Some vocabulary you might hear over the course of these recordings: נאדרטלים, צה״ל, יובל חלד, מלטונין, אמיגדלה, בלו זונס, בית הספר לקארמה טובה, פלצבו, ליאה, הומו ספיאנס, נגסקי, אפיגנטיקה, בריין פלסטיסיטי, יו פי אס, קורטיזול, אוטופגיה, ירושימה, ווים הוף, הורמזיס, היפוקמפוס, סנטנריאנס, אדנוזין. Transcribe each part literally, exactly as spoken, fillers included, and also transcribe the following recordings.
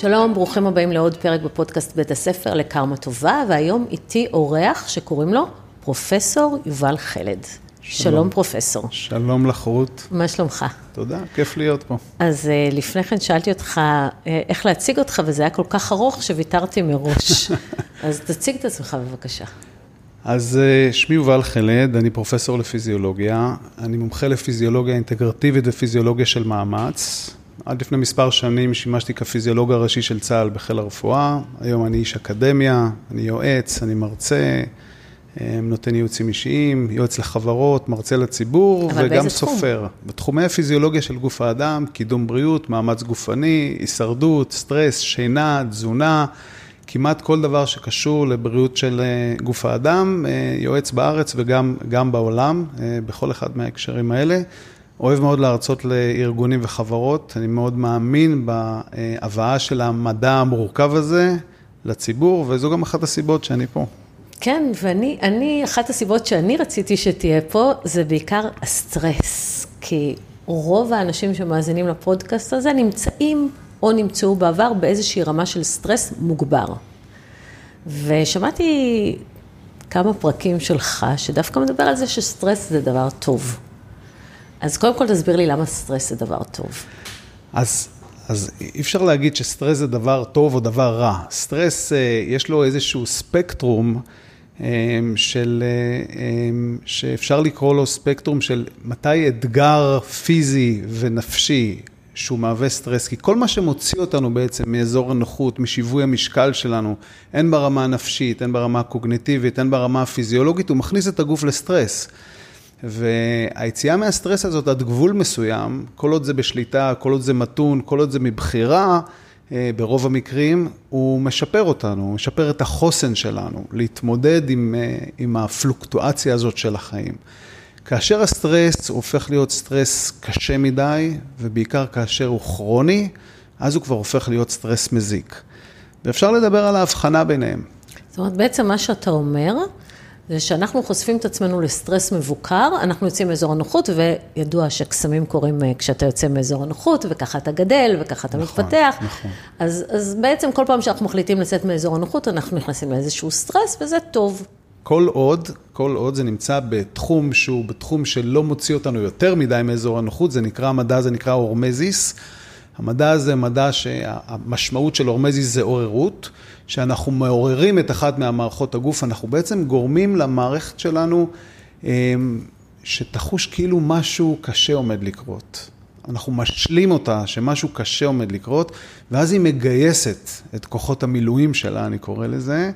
שלום, ברוכים הבאים לעוד פרק בפודקאסט בית הספר לקרמה טובה, והיום איתי אורח שקוראים לו פרופסור יובל חלד. שלום, שלום פרופסור. שלום לחרות. מה שלומך? תודה, כיף להיות פה. אז לפני כן שאלתי אותך איך להציג אותך, וזה היה כל כך ארוך שוויתרתי מראש. אז תציג את עצמך בבקשה. אז שמי יובל חלד, אני פרופסור לפיזיולוגיה, אני מומחה לפיזיולוגיה אינטגרטיבית ופיזיולוגיה של מאמץ. עד לפני מספר שנים שימשתי כפיזיולוג הראשי של צה"ל בחיל הרפואה, היום אני איש אקדמיה, אני יועץ, אני מרצה, נותן ייעוצים אישיים, יועץ לחברות, מרצה לציבור וגם סופר. בתחומי הפיזיולוגיה של גוף האדם, קידום בריאות, מאמץ גופני, הישרדות, סטרס, שינה, תזונה, כמעט כל דבר שקשור לבריאות של גוף האדם, יועץ בארץ וגם גם בעולם, בכל אחד מההקשרים האלה. אוהב מאוד להרצות לארגונים וחברות, אני מאוד מאמין בהבאה של המדע המורכב הזה לציבור, וזו גם אחת הסיבות שאני פה. כן, ואני, אני, אחת הסיבות שאני רציתי שתהיה פה, זה בעיקר הסטרס, כי רוב האנשים שמאזינים לפודקאסט הזה נמצאים או נמצאו בעבר באיזושהי רמה של סטרס מוגבר. ושמעתי כמה פרקים שלך שדווקא מדבר על זה שסטרס זה דבר טוב. אז קודם כל תסביר לי למה סטרס זה דבר טוב. אז, אז אי אפשר להגיד שסטרס זה דבר טוב או דבר רע. סטרס יש לו איזשהו ספקטרום של, שאפשר לקרוא לו ספקטרום של מתי אתגר פיזי ונפשי שהוא מהווה סטרס, כי כל מה שמוציא אותנו בעצם מאזור הנוחות, משיווי המשקל שלנו, אין ברמה הנפשית, אין ברמה הקוגניטיבית, אין ברמה הפיזיולוגית, הוא מכניס את הגוף לסטרס. והיציאה מהסטרס הזאת עד גבול מסוים, כל עוד זה בשליטה, כל עוד זה מתון, כל עוד זה מבחירה, ברוב המקרים הוא משפר אותנו, הוא משפר את החוסן שלנו, להתמודד עם, עם הפלוקטואציה הזאת של החיים. כאשר הסטרס הופך להיות סטרס קשה מדי, ובעיקר כאשר הוא כרוני, אז הוא כבר הופך להיות סטרס מזיק. ואפשר לדבר על ההבחנה ביניהם. זאת אומרת, בעצם מה שאתה אומר, זה שאנחנו חושפים את עצמנו לסטרס מבוקר, אנחנו יוצאים מאזור הנוחות, וידוע שקסמים קורים כשאתה יוצא מאזור הנוחות, וככה אתה גדל, וככה אתה נכון, מתפתח. נכון. אז, אז בעצם כל פעם שאנחנו מחליטים לצאת מאזור הנוחות, אנחנו נכנסים לאיזשהו סטרס, וזה טוב. כל עוד, כל עוד זה נמצא בתחום שהוא, בתחום שלא מוציא אותנו יותר מדי מאזור הנוחות, זה נקרא מדע, זה נקרא הורמזיס. המדע הזה מדע שהמשמעות של הורמזיס זה עוררות, שאנחנו מעוררים את אחת מהמערכות הגוף, אנחנו בעצם גורמים למערכת שלנו שתחוש כאילו משהו קשה עומד לקרות. אנחנו משלים אותה שמשהו קשה עומד לקרות, ואז היא מגייסת את כוחות המילואים שלה, אני קורא לזה,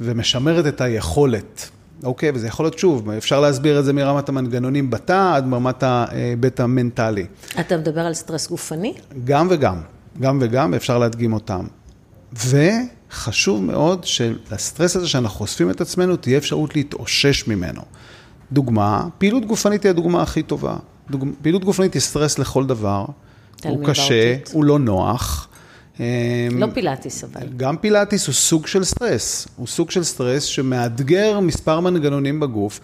ומשמרת את היכולת. אוקיי, וזה יכול להיות שוב, אפשר להסביר את זה מרמת המנגנונים בתא, עד מרמת הבית המנטלי. אתה מדבר על סטרס גופני? גם וגם, גם וגם, אפשר להדגים אותם. וחשוב מאוד שלסטרס הזה שאנחנו חושפים את עצמנו, תהיה אפשרות להתאושש ממנו. דוגמה, פעילות גופנית היא הדוגמה הכי טובה. דוגמה, פעילות גופנית היא סטרס לכל דבר, הוא קשה, באותית. הוא לא נוח. לא פילאטיס אבל. גם פילאטיס הוא סוג של סטרס, הוא סוג של סטרס שמאתגר מספר מנגנונים בגוף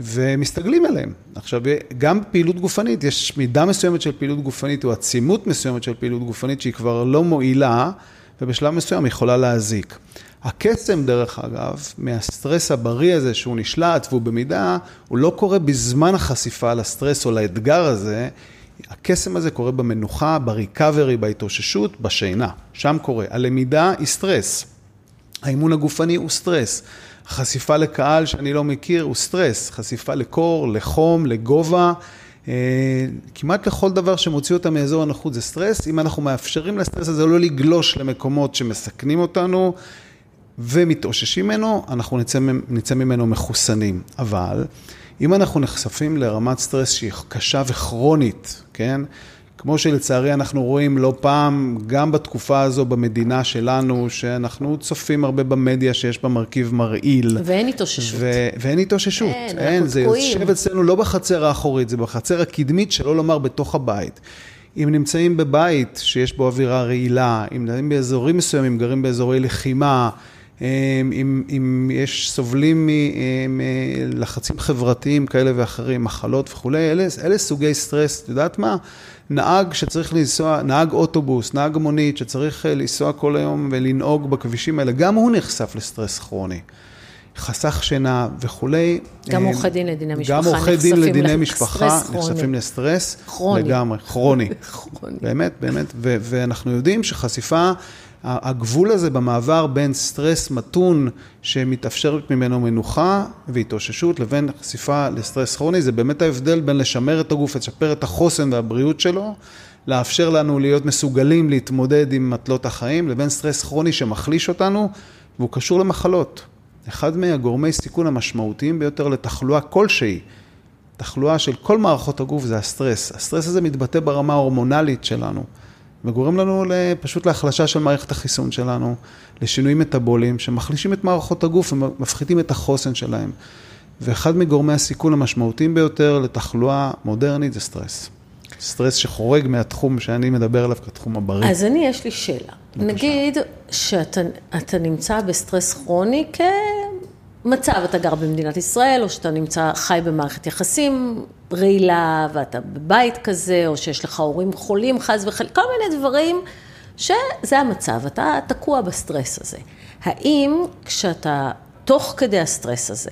ומסתגלים אליהם. עכשיו, גם פעילות גופנית, יש מידה מסוימת של פעילות גופנית או עצימות מסוימת של פעילות גופנית שהיא כבר לא מועילה ובשלב מסוים יכולה להזיק. הקסם דרך אגב, מהסטרס הבריא הזה שהוא נשלט והוא במידה, הוא לא קורה בזמן החשיפה לסטרס או לאתגר הזה, הקסם הזה קורה במנוחה, בריקאברי, בהתאוששות, בשינה. שם קורה. הלמידה היא סטרס. האימון הגופני הוא סטרס. חשיפה לקהל שאני לא מכיר הוא סטרס. חשיפה לקור, לחום, לגובה. כמעט לכל דבר שמוציא אותה מאזור הנוחות זה סטרס. אם אנחנו מאפשרים לסטרס הזה לא לגלוש למקומות שמסכנים אותנו ומתאוששים ממנו, אנחנו נצא ממנו מחוסנים. אבל אם אנחנו נחשפים לרמת סטרס שהיא קשה וכרונית, כן? כמו שלצערי אנחנו רואים לא פעם, גם בתקופה הזו במדינה שלנו, שאנחנו צופים הרבה במדיה שיש בה מרכיב מרעיל. ואין התאוששות. ו- ואין התאוששות. אין, אין, זה יושב אצלנו לא בחצר האחורית, זה בחצר הקדמית שלא לומר בתוך הבית. אם נמצאים בבית שיש בו אווירה רעילה, אם נמצאים באזורים מסוימים, גרים באזורי לחימה, אם, אם יש סובלים מלחצים חברתיים כאלה ואחרים, מחלות וכו', אלה, אלה סוגי סטרס, את יודעת מה? נהג שצריך לנסוע, נהג אוטובוס, נהג מונית שצריך לנסוע כל היום ולנהוג בכבישים האלה, גם הוא נחשף לסטרס כרוני. חסך שינה וכולי. גם עורכי דין לדיני משפחה. גם עורכי דין לדיני משפחה נחשפים לסטרס. כרוני. לגמרי, כרוני. כרוני. באמת, באמת. ו- ואנחנו יודעים שחשיפה, הגבול הזה במעבר בין סטרס מתון שמתאפשרת ממנו מנוחה והתאוששות לבין חשיפה לסטרס כרוני, זה באמת ההבדל בין לשמר את הגוף, לשפר את החוסן והבריאות שלו, לאפשר לנו להיות מסוגלים להתמודד עם מטלות החיים, לבין סטרס כרוני שמחליש אותנו, והוא קשור למחלות. אחד מהגורמי סיכון המשמעותיים ביותר לתחלואה כלשהי, תחלואה של כל מערכות הגוף זה הסטרס. הסטרס הזה מתבטא ברמה ההורמונלית שלנו, וגורם לנו פשוט להחלשה של מערכת החיסון שלנו, לשינויים מטאבוליים שמחלישים את מערכות הגוף ומפחיתים את החוסן שלהם. ואחד מגורמי הסיכון המשמעותיים ביותר לתחלואה מודרנית זה סטרס. סטרס שחורג מהתחום שאני מדבר עליו כתחום הבריא. אז אני, יש לי שאלה. נגיד שאתה נמצא בסטרס כרוני כמצב, אתה גר במדינת ישראל, או שאתה נמצא חי במערכת יחסים רעילה, ואתה בבית כזה, או שיש לך הורים חולים, חס וחלילה, כל מיני דברים שזה המצב, אתה תקוע בסטרס הזה. האם כשאתה תוך כדי הסטרס הזה,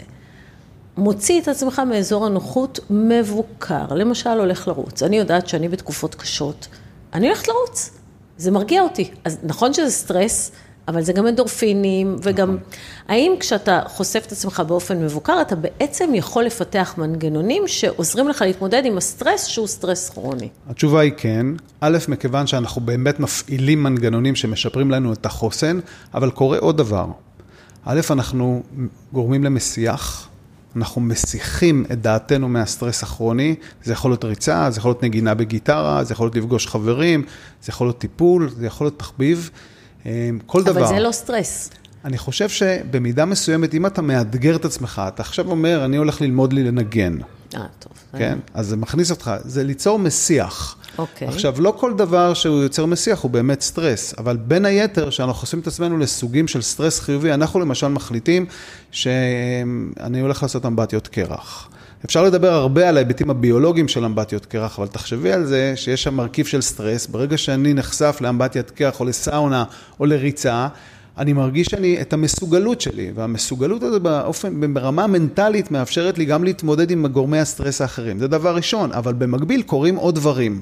מוציא את עצמך מאזור הנוחות מבוקר. למשל, הולך לרוץ. אני יודעת שאני בתקופות קשות, אני הולכת לרוץ. זה מרגיע אותי. אז נכון שזה סטרס, אבל זה גם אנדורפינים, וגם... האם כשאתה חושף את עצמך באופן מבוקר, אתה בעצם יכול לפתח מנגנונים שעוזרים לך להתמודד עם הסטרס שהוא סטרס כרוני? התשובה היא כן. א', מכיוון שאנחנו באמת מפעילים מנגנונים שמשפרים לנו את החוסן, אבל קורה עוד דבר. א', אנחנו גורמים למסיח, אנחנו מסיחים את דעתנו מהסטרס הכרוני, זה יכול להיות ריצה, זה יכול להיות נגינה בגיטרה, זה יכול להיות לפגוש חברים, זה יכול להיות טיפול, זה יכול להיות תחביב, כל דבר. אבל זה לא סטרס. אני חושב שבמידה מסוימת, אם אתה מאתגר את עצמך, אתה עכשיו אומר, אני הולך ללמוד לי לנגן. אה, טוב. כן? אז זה מכניס אותך, זה ליצור מסיח. אוקיי. עכשיו, לא כל דבר שהוא יוצר מסיח הוא באמת סטרס, אבל בין היתר, שאנחנו חושבים את עצמנו לסוגים של סטרס חיובי, אנחנו למשל מחליטים שאני הולך לעשות אמבטיות קרח. אפשר לדבר הרבה על ההיבטים הביולוגיים של אמבטיות קרח, אבל תחשבי על זה שיש שם מרכיב של סטרס, ברגע שאני נחשף לאמבטיית קרח או לסאונה או לריצה, אני מרגיש שאני, את המסוגלות שלי, והמסוגלות הזה באופן, ברמה המנטלית מאפשרת לי גם להתמודד עם גורמי הסטרס האחרים. זה דבר ראשון, אבל במקביל קורים עוד דברים.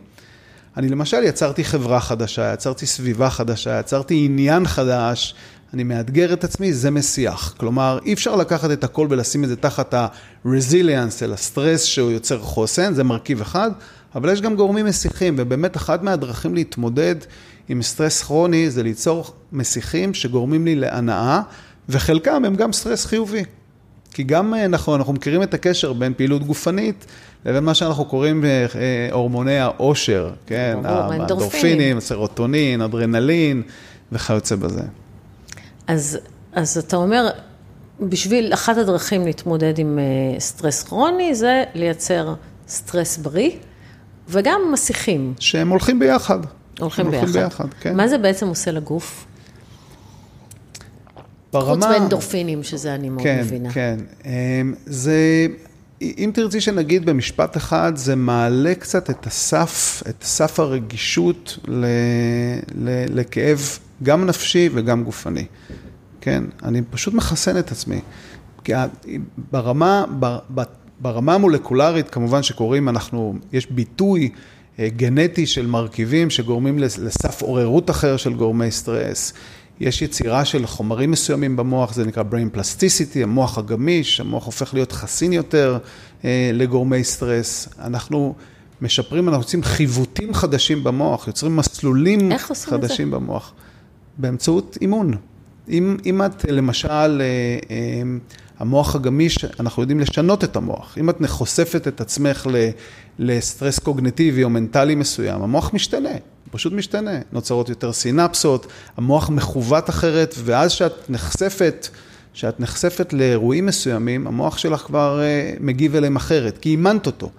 אני למשל יצרתי חברה חדשה, יצרתי סביבה חדשה, יצרתי עניין חדש, אני מאתגר את עצמי, זה מסיח. כלומר, אי אפשר לקחת את הכל ולשים את זה תחת ה-resilience, אל הסטרס שהוא יוצר חוסן, זה מרכיב אחד, אבל יש גם גורמים מסיחים, ובאמת אחד מהדרכים להתמודד עם סטרס כרוני זה ליצור מסיחים שגורמים לי להנאה, וחלקם הם גם סטרס חיובי. כי גם אנחנו, אנחנו מכירים את הקשר בין פעילות גופנית לבין מה שאנחנו קוראים הורמוני האושר, כן? הדורפינים, סרוטונין, אדרנלין וכיוצא בזה. אז, אז אתה אומר, בשביל אחת הדרכים להתמודד עם סטרס כרוני זה לייצר סטרס בריא וגם מסיחים. שהם הולכים ביחד. הולכים ביחד. ביחד, כן. מה זה בעצם עושה לגוף? ברמה... חוץ מאנדורפינים, שזה אני מאוד כן, מבינה. כן, כן. זה, אם תרצי שנגיד במשפט אחד, זה מעלה קצת את הסף, את סף הרגישות ל, ל, לכאב גם נפשי וגם גופני. כן, אני פשוט מחסן את עצמי. כי ברמה, בר, ברמה המולקולרית, כמובן שקוראים, אנחנו, יש ביטוי, גנטי של מרכיבים שגורמים לסף עוררות אחר של גורמי סטרס. יש יצירה של חומרים מסוימים במוח, זה נקרא בריין פלסטיסיטי, המוח הגמיש, המוח הופך להיות חסין יותר לגורמי סטרס. אנחנו משפרים, אנחנו יוצאים חיוותים חדשים במוח, יוצרים מסלולים חדשים במוח. באמצעות אימון. אם, אם את, למשל, המוח הגמיש, אנחנו יודעים לשנות את המוח. אם את נחושפת את עצמך לסטרס קוגניטיבי או מנטלי מסוים, המוח משתנה, פשוט משתנה. נוצרות יותר סינפסות, המוח מכוות אחרת, ואז שאת נחשפת, שאת נחשפת לאירועים מסוימים, המוח שלך כבר מגיב אליהם אחרת, כי אימנת אותו.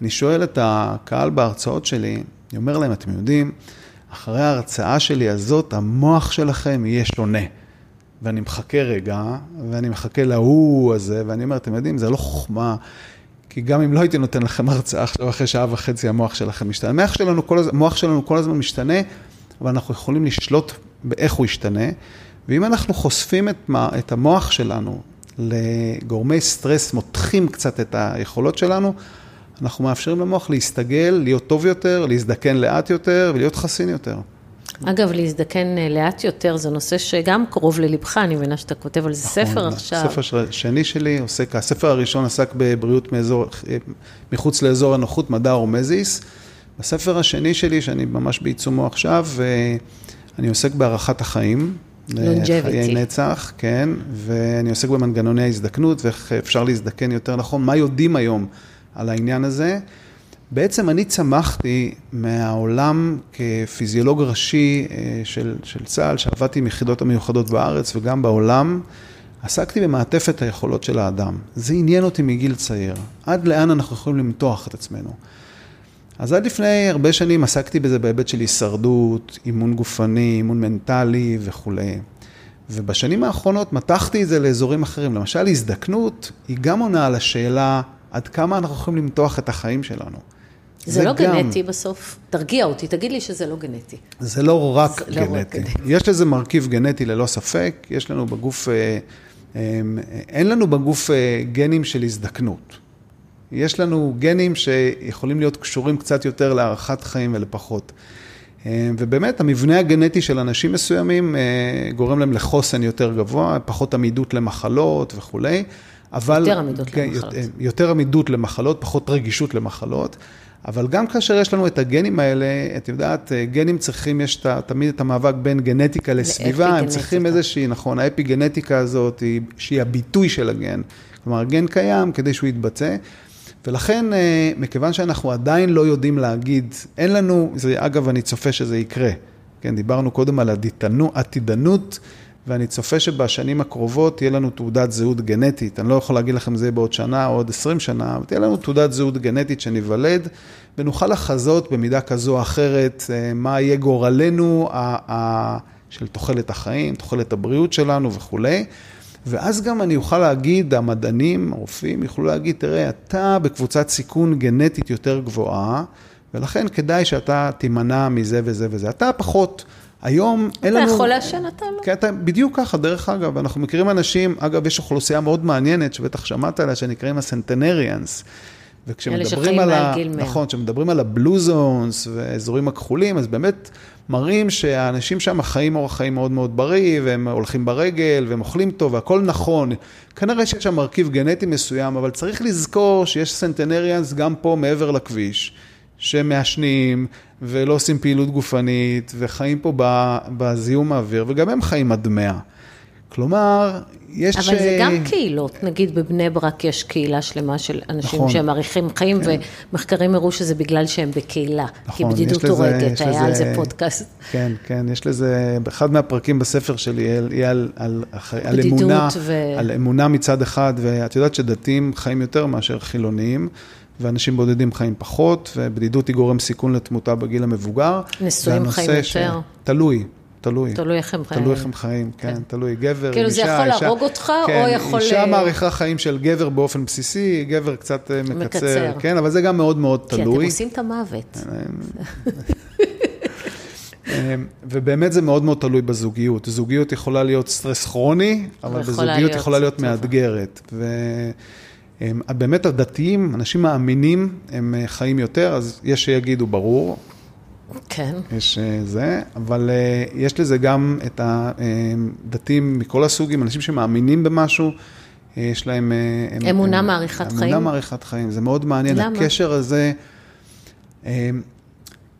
אני שואל את הקהל בהרצאות שלי, אני אומר להם, אתם יודעים, אחרי ההרצאה שלי הזאת, המוח שלכם יהיה שונה. ואני מחכה רגע, ואני מחכה להוא הזה, ואני אומר, אתם יודעים, זה לא חוכמה, כי גם אם לא הייתי נותן לכם הרצאה עכשיו, אחרי שעה וחצי המוח שלכם משתנה. המוח שלנו כל הזמן, המוח שלנו כל הזמן משתנה, אבל אנחנו יכולים לשלוט באיך הוא ישתנה, ואם אנחנו חושפים את, מה, את המוח שלנו לגורמי סטרס, מותחים קצת את היכולות שלנו, אנחנו מאפשרים למוח להסתגל, להיות טוב יותר, להזדקן לאט יותר ולהיות חסין יותר. אגב, להזדקן לאט יותר, זה נושא שגם קרוב ללבך, אני מבינה שאתה כותב על זה ספר עכשיו. הספר השני שלי עוסק, הספר הראשון עסק בבריאות מאזור, מחוץ לאזור הנוחות, מדע הורמזיס. הספר השני שלי, שאני ממש בעיצומו עכשיו, אני עוסק בערכת החיים, חיי נצח, כן, ואני עוסק במנגנוני ההזדקנות, ואיך אפשר להזדקן יותר נכון, מה יודעים היום על העניין הזה. בעצם אני צמחתי מהעולם כפיזיולוג ראשי של, של צה"ל, שעבדתי מיחידות המיוחדות בארץ וגם בעולם, עסקתי במעטפת היכולות של האדם. זה עניין אותי מגיל צעיר, עד לאן אנחנו יכולים למתוח את עצמנו. אז עד לפני הרבה שנים עסקתי בזה בהיבט של הישרדות, אימון גופני, אימון מנטלי וכו'. ובשנים האחרונות מתחתי את זה לאזורים אחרים. למשל, הזדקנות היא גם עונה על השאלה עד כמה אנחנו יכולים למתוח את החיים שלנו. זה לא גנטי בסוף. תרגיע אותי, תגיד לי שזה לא גנטי. זה לא רק גנטי. יש לזה מרכיב גנטי ללא ספק. יש לנו בגוף, אין לנו בגוף גנים של הזדקנות. יש לנו גנים שיכולים להיות קשורים קצת יותר להארכת חיים ולפחות. ובאמת, המבנה הגנטי של אנשים מסוימים גורם להם לחוסן יותר גבוה, פחות עמידות למחלות וכו'. אבל יותר עמידות למחלות. יותר עמידות למחלות, פחות רגישות למחלות. אבל גם כאשר יש לנו את הגנים האלה, את יודעת, גנים צריכים, יש תמיד את המאבק בין גנטיקה לסביבה, הם צריכים איזושהי, נכון, האפיגנטיקה הזאת, שהיא הביטוי של הגן. כלומר, הגן קיים כדי שהוא יתבצע. ולכן, מכיוון שאנחנו עדיין לא יודעים להגיד, אין לנו, זה, אגב, אני צופה שזה יקרה. כן, דיברנו קודם על עתידנות, ואני צופה שבשנים הקרובות תהיה לנו תעודת זהות גנטית. אני לא יכול להגיד לכם זה בעוד שנה או עוד עשרים שנה, אבל תהיה לנו תעודת זהות גנטית שנבלד, ונוכל לחזות במידה כזו או אחרת, מה יהיה גורלנו של תוחלת החיים, תוחלת הבריאות שלנו וכו'. ואז גם אני אוכל להגיד, המדענים, הרופאים, יוכלו להגיד, תראה, אתה בקבוצת סיכון גנטית יותר גבוהה, ולכן כדאי שאתה תימנע מזה וזה וזה. אתה פחות, היום אין לנו... אתה יכול להשן, אתה לא. כי אתה בדיוק ככה, דרך אגב, אנחנו מכירים אנשים, אגב, יש אוכלוסייה מאוד מעניינת, שבטח שמעת עליה, שנקראים הסנטנריאנס, וכשמדברים על, ה... נכון, כשמדברים על הבלו זונס ואזורים הכחולים, אז באמת מראים שהאנשים שם חיים אורח חיים מאוד מאוד בריא, והם הולכים ברגל, והם אוכלים טוב, והכל נכון. כנראה שיש שם מרכיב גנטי מסוים, אבל צריך לזכור שיש סנטנריאנס גם פה מעבר לכביש, שמאשנים ולא עושים פעילות גופנית, וחיים פה בזיהום האוויר, וגם הם חיים עד מאה. כלומר, יש... אבל ש... זה גם קהילות, נגיד בבני ברק יש קהילה שלמה של אנשים נכון. שהם מעריכים חיים, כן. ומחקרים הראו שזה בגלל שהם בקהילה, נכון, כי בדידות הורגת, היה לזה... על זה פודקאסט. כן, כן, יש לזה, אחד מהפרקים בספר שלי, יהיה על, על, על, אמונה, ו... על אמונה מצד אחד, ואת יודעת שדתיים חיים יותר מאשר חילוניים, ואנשים בודדים חיים פחות, ובדידות היא גורם סיכון לתמותה בגיל המבוגר. נשואים חיים יותר. תלוי. תלוי. תלוי איך הם חיים. תלוי איך הם חיים, כן. כן. תלוי גבר, כאילו אישה. כאילו זה יכול להרוג אותך, כן, או יכול... אישה מעריכה חיים של גבר באופן בסיסי, גבר קצת מקצר. מקצר. כן, אבל זה גם מאוד מאוד תלוי. כי אתם עושים את המוות. ובאמת זה מאוד מאוד תלוי בזוגיות. זוגיות יכולה להיות סטרס כרוני, אבל בזוגיות יכולה להיות מאתגרת. ו... באמת הדתיים, אנשים מאמינים, הם חיים יותר, אז יש שיגידו ברור. כן. יש זה, אבל יש לזה גם את הדתיים מכל הסוגים, אנשים שמאמינים במשהו, יש להם... אמונה הם, מעריכת אמונה חיים. אמונה מעריכת חיים, זה מאוד מעניין. למה? הקשר הזה,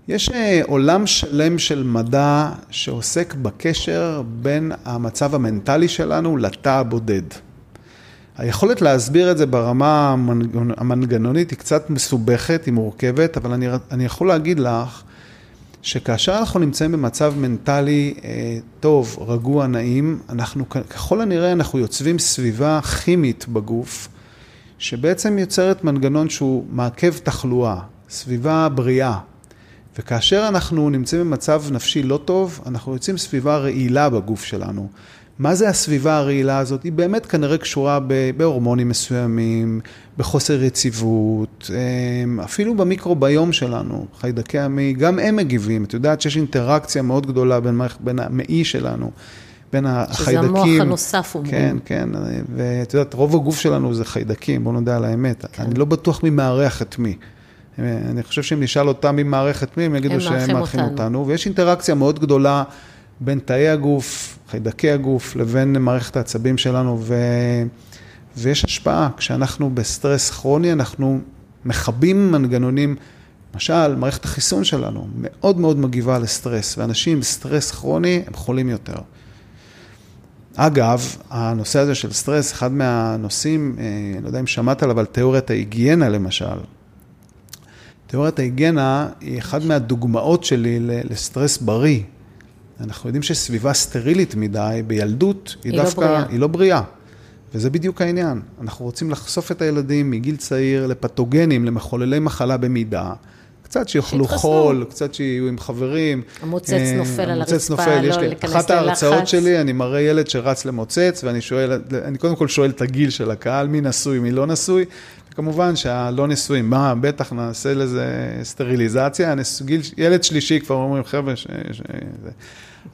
יש עולם שלם של מדע שעוסק בקשר בין המצב המנטלי שלנו לתא הבודד. היכולת להסביר את זה ברמה המנגנונית היא קצת מסובכת, היא מורכבת, אבל אני, אני יכול להגיד לך שכאשר אנחנו נמצאים במצב מנטלי טוב, רגוע, נעים, אנחנו, ככל הנראה אנחנו יוצבים סביבה כימית בגוף, שבעצם יוצרת מנגנון שהוא מעכב תחלואה, סביבה בריאה. וכאשר אנחנו נמצאים במצב נפשי לא טוב, אנחנו יוצאים סביבה רעילה בגוף שלנו. מה זה הסביבה הרעילה הזאת? היא באמת כנראה קשורה בהורמונים מסוימים, בחוסר יציבות, אפילו במיקרוביום שלנו, חיידקי המעי, גם הם מגיבים. את יודעת שיש אינטראקציה מאוד גדולה בין, בין המעי שלנו, בין החיידקים. שזה המוח הנוסף אומרים. כן, כן. ואת יודעת, רוב הגוף שלנו זה חיידקים, בוא נדע על האמת. כן. אני לא בטוח מי מארח את מי. אני חושב שאם נשאל אותם מי מארח את מי, הם יגידו שהם מארחים אותנו. ויש אינטראקציה מאוד גדולה בין תאי הגוף, חיידקי הגוף, לבין מערכת העצבים שלנו, ו... ויש השפעה. כשאנחנו בסטרס כרוני, אנחנו מחבים מנגנונים, למשל, מערכת החיסון שלנו, מאוד מאוד מגיבה לסטרס, ואנשים עם סטרס כרוני, הם חולים יותר. אגב, הנושא הזה של סטרס, אחד מהנושאים, אני לא יודע אם שמעת עליו, אבל תיאוריית ההיגיינה למשל, תיאוריית ההיגיינה היא אחד מהדוגמאות שלי לסטרס בריא. אנחנו יודעים שסביבה סטרילית מדי בילדות היא, היא דווקא, לא היא לא בריאה. וזה בדיוק העניין. אנחנו רוצים לחשוף את הילדים מגיל צעיר לפתוגנים, למחוללי מחלה במידה. קצת שיוכלו חול, קצת שיהיו עם חברים. המוצץ נופל על הרצפה, לא להיכנס ללחץ. אחת ההרצאות שלי, אני מראה ילד שרץ למוצץ, ואני שואל, אני קודם כל שואל את הגיל של הקהל, מי נשוי, מי לא נשוי. וכמובן שהלא נשויים, מה, בטח נעשה לזה סטריליזציה. ילד שלישי כבר אומרים, חבר'ה,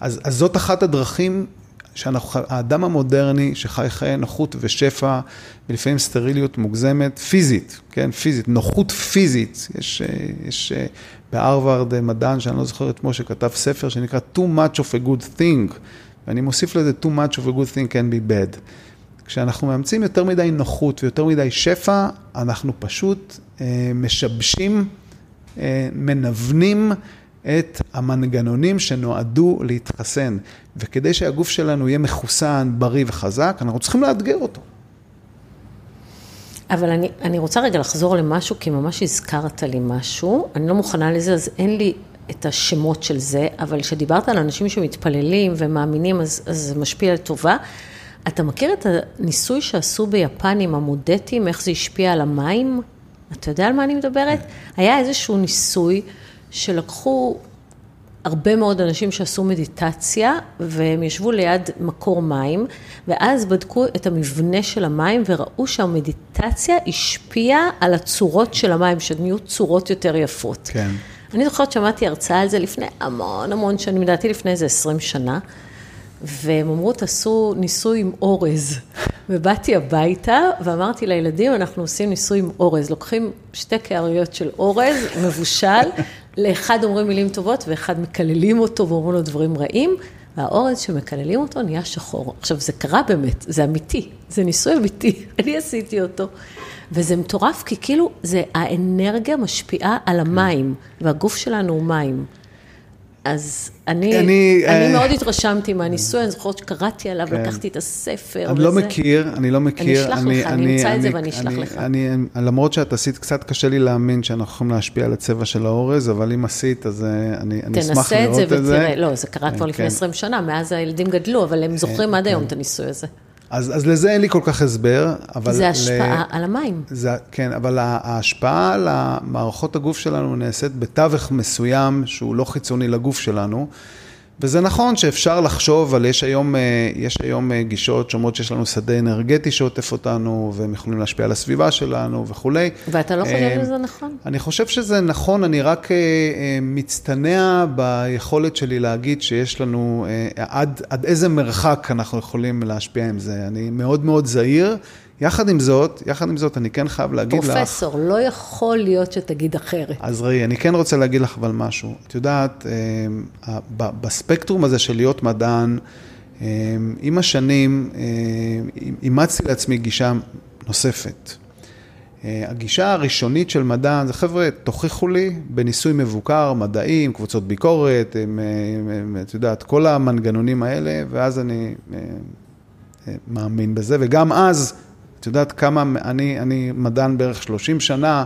אז זאת אחת הדרכים שהאדם המודרני שחי חיי נוחות ושפע, ולפעמים סטריליות מוגזמת, פיזית, כן, פיזית, נוחות פיזית. יש, יש בהרווארד מדען, שאני לא זוכר את שמו, שכתב ספר שנקרא Too much of a good thing, ואני מוסיף לזה Too much of a good thing can be bad. כשאנחנו מאמצים יותר מדי נוחות ויותר מדי שפע, אנחנו פשוט משבשים, מנבנים, את המנגנונים שנועדו להתחסן. וכדי שהגוף שלנו יהיה מחוסן, בריא וחזק, אנחנו צריכים לאתגר אותו. אבל אני, אני רוצה רגע לחזור למשהו, כי ממש הזכרת לי משהו, אני לא מוכנה לזה, אז אין לי את השמות של זה, אבל כשדיברת על אנשים שמתפללים ומאמינים, אז, אז זה משפיע לטובה. אתה מכיר את הניסוי שעשו ביפנים, המודטים, איך זה השפיע על המים? אתה יודע על מה אני מדברת? היה איזשהו ניסוי, שלקחו הרבה מאוד אנשים שעשו מדיטציה, והם ישבו ליד מקור מים, ואז בדקו את המבנה של המים, וראו שהמדיטציה השפיעה על הצורות של המים, שנהיו צורות יותר יפות. כן. אני זוכרת שמעתי הרצאה על זה לפני המון המון שנים, לדעתי לפני איזה עשרים שנה, והם אמרו, תעשו ניסוי עם אורז. ובאתי הביתה ואמרתי לילדים, אנחנו עושים ניסוי עם אורז. לוקחים שתי קעריות של אורז, מבושל, לאחד אומרים מילים טובות, ואחד מקללים אותו ואומרים לו דברים רעים, והאורז שמקללים אותו נהיה שחור. עכשיו, זה קרה באמת, זה אמיתי, זה ניסוי אמיתי, אני עשיתי אותו. וזה מטורף, כי כאילו זה האנרגיה משפיעה על המים, והגוף שלנו הוא מים. אז אני, אני, אני מאוד התרשמתי מהניסוי, אני זוכרת שקראתי עליו, כן. לקחתי את הספר. אני לא מכיר, אני לא מכיר. אני אשלח אני, לך, אני, אני אמצא את זה ואני אשלח אני, לך. אני, אני, למרות שאת עשית, קצת קשה לי להאמין שאנחנו יכולים להשפיע על הצבע של האורז, אבל אם עשית, אז אני, אני אשמח לראות את זה. תנסה את זה ותראה, לא, זה קרה כבר כן. לפני עשרים שנה, מאז הילדים גדלו, אבל הם זוכרים עד היום את הניסוי הזה. אז, אז לזה אין לי כל כך הסבר, אבל... זה השפעה ל... על המים. זה, כן, אבל ההשפעה על מערכות הגוף שלנו נעשית בתווך מסוים, שהוא לא חיצוני לגוף שלנו, וזה נכון שאפשר לחשוב, אבל יש היום, יש היום גישות שאומרות שיש לנו שדה אנרגטי שעוטף אותנו, והם יכולים להשפיע על הסביבה שלנו וכו'. ואתה לא חושב שזה נכון? אני חושב שזה נכון, אני רק מצטנע ביכולת שלי להגיד שיש לנו, עד, עד איזה מרחק אנחנו יכולים להשפיע עם זה. אני מאוד מאוד זהיר. יחד עם זאת, יחד עם זאת, אני כן חייב להגיד לך... פרופסור, לא יכול להיות שתגיד אחרת. אז ראי, אני כן רוצה להגיד לך אבל משהו. את יודעת, בספקטרום הזה של להיות מדען, עם השנים, אימצתי לעצמי גישה נוספת. הגישה הראשונית של מדען, זה חבר'ה, תוכיחו לי בניסוי מבוקר, מדעי, עם קבוצות ביקורת, עם, את יודעת, כל המנגנונים האלה, ואז אני מאמין בזה, וגם אז... את יודעת כמה, אני, אני מדען בערך שלושים שנה,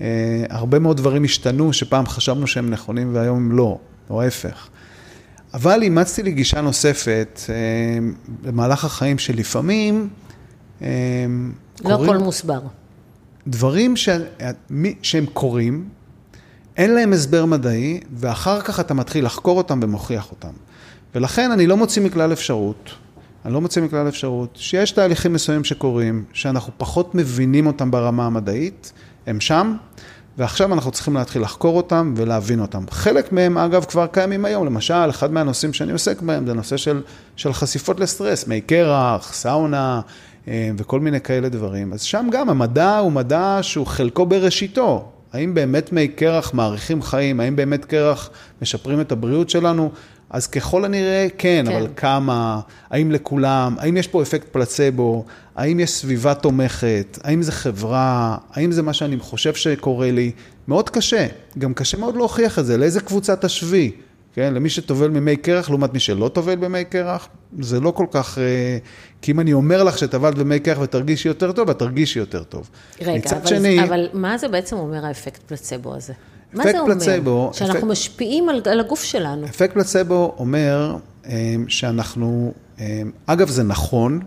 אה, הרבה מאוד דברים השתנו שפעם חשבנו שהם נכונים והיום הם לא, או ההפך. אבל אימצתי לי גישה נוספת אה, במהלך החיים שלפעמים... אה, לא כל מוסבר. דברים ש, שהם קוראים, אין להם הסבר מדעי, ואחר כך אתה מתחיל לחקור אותם ומוכיח אותם. ולכן אני לא מוציא מכלל אפשרות, אני לא מוצא מכלל אפשרות, שיש תהליכים מסוימים שקורים, שאנחנו פחות מבינים אותם ברמה המדעית, הם שם, ועכשיו אנחנו צריכים להתחיל לחקור אותם ולהבין אותם. חלק מהם, אגב, כבר קיימים היום. למשל, אחד מהנושאים שאני עוסק בהם, זה נושא של, של חשיפות לסטרס, מי קרח, סאונה, וכל מיני כאלה דברים. אז שם גם המדע הוא מדע שהוא חלקו בראשיתו. האם באמת מי קרח מאריכים חיים? האם באמת קרח משפרים את הבריאות שלנו? אז ככל הנראה כן, כן, אבל כמה, האם לכולם, האם יש פה אפקט פלצבו, האם יש סביבה תומכת, האם זה חברה, האם זה מה שאני חושב שקורה לי, מאוד קשה, גם קשה מאוד להוכיח את זה, לאיזה קבוצה תשווי, כן, למי שטובל ממי קרח, לעומת מי שלא טובל במי קרח, זה לא כל כך, כי אם אני אומר לך שטבלת במי קרח ותרגישי יותר טוב, את תרגישי יותר טוב. רגע, אבל, שני, אבל מה זה בעצם אומר האפקט פלצבו הזה? מה זה אומר? פלצבו, שאנחנו אפק... משפיעים על, על הגוף שלנו. אפקט פלצבו אומר שאנחנו, אגב זה נכון,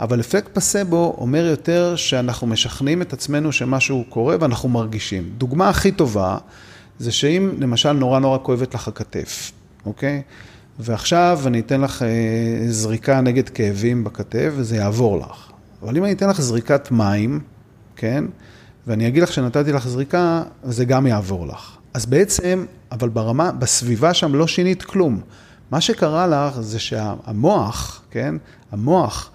אבל אפקט פלצבו אומר יותר שאנחנו משכנעים את עצמנו שמשהו קורה ואנחנו מרגישים. דוגמה הכי טובה זה שאם למשל נורא נורא כואבת לך הכתף, אוקיי? ועכשיו אני אתן לך זריקה נגד כאבים בכתף וזה יעבור לך. אבל אם אני אתן לך זריקת מים, כן? ואני אגיד לך שנתתי לך זריקה, זה גם יעבור לך. אז בעצם, אבל ברמה, בסביבה שם לא שינית כלום. מה שקרה לך זה שהמוח, כן? המוח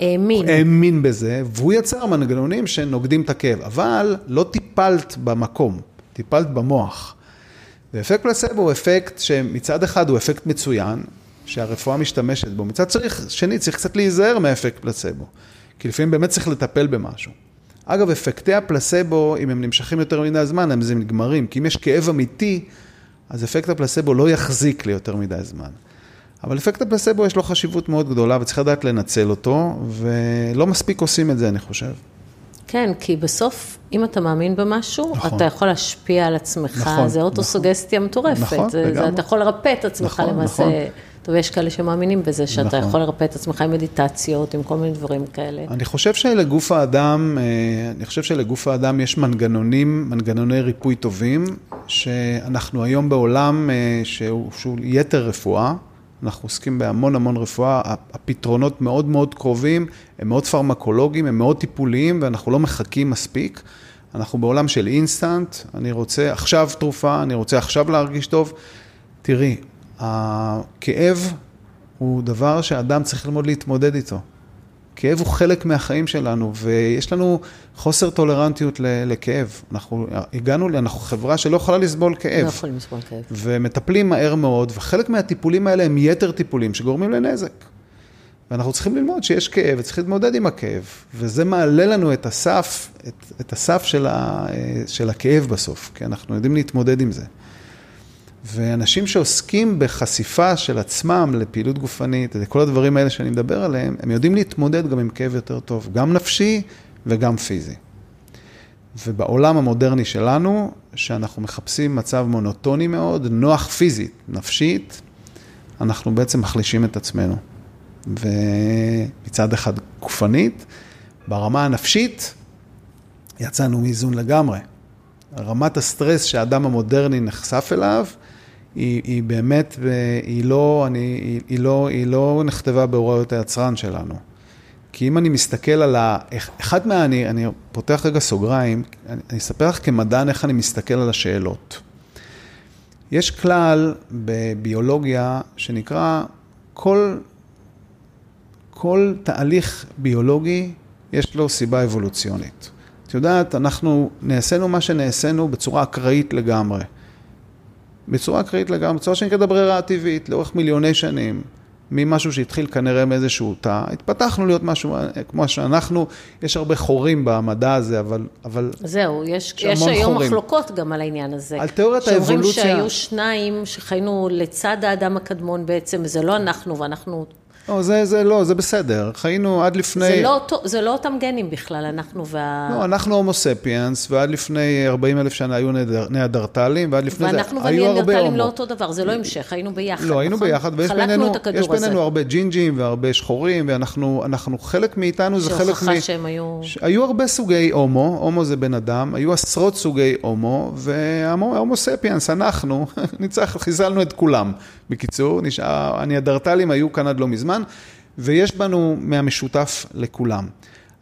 האמין. האמין בזה, והוא יצר מנגנונים שנוגדים את הכאב. אבל לא טיפלת במקום, טיפלת במוח. ואפקט פלצבו הוא אפקט שמצד אחד הוא אפקט מצוין, שהרפואה משתמשת בו. מצד שני, צריך קצת להיזהר מאפקט פלצבו. כי לפעמים באמת צריך לטפל במשהו. אגב, אפקטי הפלסבו, אם הם נמשכים יותר מדי זמן, אז הם נגמרים. כי אם יש כאב אמיתי, אז אפקט הפלסבו לא יחזיק לי יותר מדי זמן. אבל אפקט הפלסבו יש לו חשיבות מאוד גדולה, וצריך לדעת לנצל אותו, ולא מספיק עושים את זה, אני חושב. כן, כי בסוף, אם אתה מאמין במשהו, נכון. אתה יכול להשפיע על עצמך. נכון, זה אוטוסוגסטיה נכון, מטורפת. נכון, זה, זה, אתה יכול לרפא את עצמך נכון, למעשה. נכון. טוב, יש כאלה שמאמינים בזה, שאתה נכון. יכול לרפא את עצמך עם מדיטציות, עם כל מיני דברים כאלה. אני חושב שלגוף האדם, אני חושב שלגוף האדם יש מנגנונים, מנגנוני ריפוי טובים, שאנחנו היום בעולם, שהוא, שהוא יתר רפואה, אנחנו עוסקים בהמון המון רפואה, הפתרונות מאוד מאוד קרובים, הם מאוד פרמקולוגיים, הם מאוד טיפוליים, ואנחנו לא מחכים מספיק. אנחנו בעולם של אינסטנט, אני רוצה עכשיו תרופה, אני רוצה עכשיו להרגיש טוב. תראי, הכאב הוא דבר שאדם צריך ללמוד להתמודד איתו. כאב הוא חלק מהחיים שלנו, ויש לנו חוסר טולרנטיות לכאב. אנחנו הגענו, אנחנו חברה שלא יכולה לסבול כאב. לא יכולים לסבול כאב. ומטפלים מהר מאוד, וחלק מהטיפולים האלה הם יתר טיפולים שגורמים לנזק. ואנחנו צריכים ללמוד שיש כאב, וצריכים להתמודד עם הכאב. וזה מעלה לנו את הסף, את, את הסף של, ה, של הכאב בסוף, כי אנחנו יודעים להתמודד עם זה. ואנשים שעוסקים בחשיפה של עצמם לפעילות גופנית, לכל הדברים האלה שאני מדבר עליהם, הם יודעים להתמודד גם עם כאב יותר טוב, גם נפשי וגם פיזי. ובעולם המודרני שלנו, שאנחנו מחפשים מצב מונוטוני מאוד, נוח פיזית, נפשית, אנחנו בעצם מחלישים את עצמנו. ומצד אחד גופנית, ברמה הנפשית, יצאנו מאיזון לגמרי. רמת הסטרס שהאדם המודרני נחשף אליו, היא, היא באמת, היא לא, אני, היא, היא לא, היא לא נכתבה בהוראות היצרן שלנו. כי אם אני מסתכל על ה... אחד מה... אני, אני פותח רגע סוגריים, אני, אני אספר לך כמדען איך אני מסתכל על השאלות. יש כלל בביולוגיה שנקרא, כל, כל תהליך ביולוגי יש לו סיבה אבולוציונית. את יודעת, אנחנו נעשינו מה שנעשינו בצורה אקראית לגמרי. בצורה אקראית לגמרי, בצורה שנקראת הברירה הטבעית, לאורך מיליוני שנים, ממשהו שהתחיל כנראה מאיזשהו תא, התפתחנו להיות משהו כמו שאנחנו, יש הרבה חורים במדע הזה, אבל... אבל זהו, יש, יש היום חורים. מחלוקות גם על העניין הזה. על תיאוריית האבולוציה... שאומרים שהיו שניים שחיינו לצד האדם הקדמון בעצם, זה לא אנחנו ואנחנו... לא, זה, זה לא, זה בסדר. חיינו עד לפני... זה לא, זה לא אותם גנים בכלל, אנחנו וה... לא, אנחנו הומו ספיאנס, ועד לפני ארבעים אלף שנה היו נאדרטלים, ועד לפני זה היו הרבה הומו. ואנחנו ונאדרטלים לא אותו דבר, זה לא המשך, חיינו ביחד. לא, היינו ביחד, ויש בינינו, יש בינינו הרבה ג'ינג'ים והרבה שחורים, ואנחנו, אנחנו, חלק מאיתנו זה חלק מ... שהם היו... היו הרבה סוגי הומו, הומו זה בן אדם, היו עשרות סוגי הומו, וההומו ספיאנס, אנחנו, ניצח, חיסלנו את כולם. בקיצור, נשאר, הנאדרטלים היו כאן עד לא מזמן. ויש בנו מהמשותף לכולם.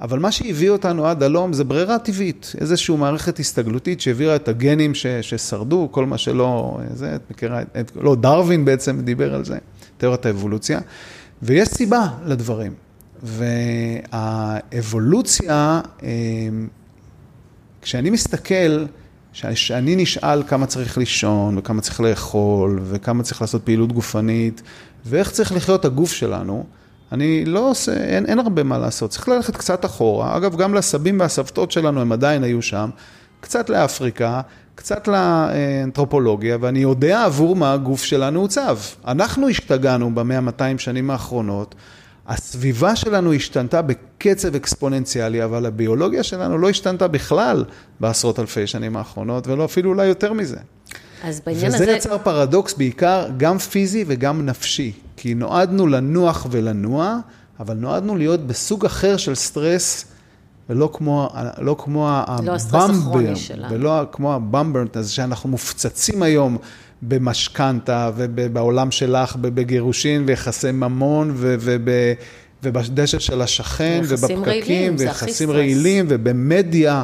אבל מה שהביא אותנו עד הלום זה ברירה טבעית, איזושהי מערכת הסתגלותית שהעבירה את הגנים ש, ששרדו, כל מה שלא, זה, את מכירה, את, לא, דרווין בעצם דיבר על זה, תיאוריית האבולוציה, ויש סיבה לדברים. והאבולוציה, כשאני מסתכל, כשאני נשאל כמה צריך לישון, וכמה צריך לאכול, וכמה צריך לעשות פעילות גופנית, ואיך צריך לחיות הגוף שלנו, אני לא עושה, אין, אין הרבה מה לעשות. צריך ללכת קצת אחורה. אגב, גם לסבים והסבתות שלנו, הם עדיין היו שם. קצת לאפריקה, קצת לאנתרופולוגיה, ואני יודע עבור מה הגוף שלנו הוצב. אנחנו השתגענו ב-מאה מאתיים שנים האחרונות. הסביבה שלנו השתנתה בקצב אקספוננציאלי, אבל הביולוגיה שלנו לא השתנתה בכלל בעשרות אלפי שנים האחרונות, ולא אפילו אולי יותר מזה. וזה יצר פרדוקס בעיקר גם פיזי וגם נפשי, כי נועדנו לנוח ולנוע, אבל נועדנו להיות בסוג אחר של סטרס, ולא כמו, לא כמו הבמבר, ולא כמו הבמבר, אז שאנחנו מופצצים היום במשכנתה, ובעולם שלך, בגירושין, ויחסי ממון, ובדשא של השכן, ובפקקים, ויחסים רעילים, ובמדיה,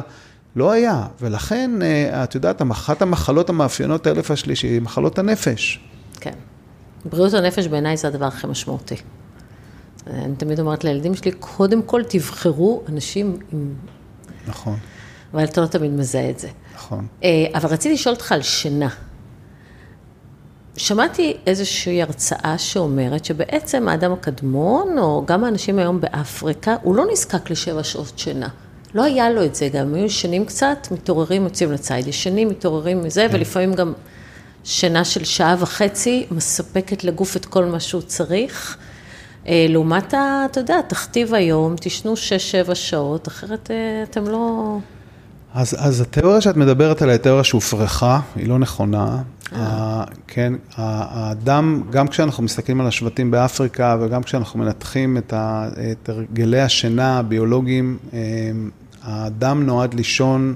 לא היה. ולכן, את יודעת, אחת המחלות המאפיינות האלף השלישי, היא מחלות הנפש. כן. בריאות הנפש בעיניי זה הדבר הכי משמעותי. אני תמיד אומרת לילדים שלי, קודם כל תבחרו אנשים עם... נכון. אבל אתה לא תמיד מזהה את זה. נכון. אבל רציתי לשאול אותך על שינה. שמעתי איזושהי הרצאה שאומרת שבעצם האדם הקדמון, או גם האנשים היום באפריקה, הוא לא נזקק לשבע שעות שינה. לא היה לו את זה גם, היו שנים קצת, מתעוררים, יוצאים לצייד, ישנים, מתעוררים מזה, ולפעמים גם שינה של שעה וחצי מספקת לגוף את כל מה שהוא צריך. לעומת, אתה יודע, תכתיב היום, תשנו שש שבע שעות, אחרת אתם לא... אז, אז התיאוריה שאת מדברת עליה, התיאוריה שהופרכה, היא לא נכונה. ה, כן, האדם, גם כשאנחנו מסתכלים על השבטים באפריקה, וגם כשאנחנו מנתחים את, ה, את הרגלי השינה הביולוגיים, האדם נועד לישון...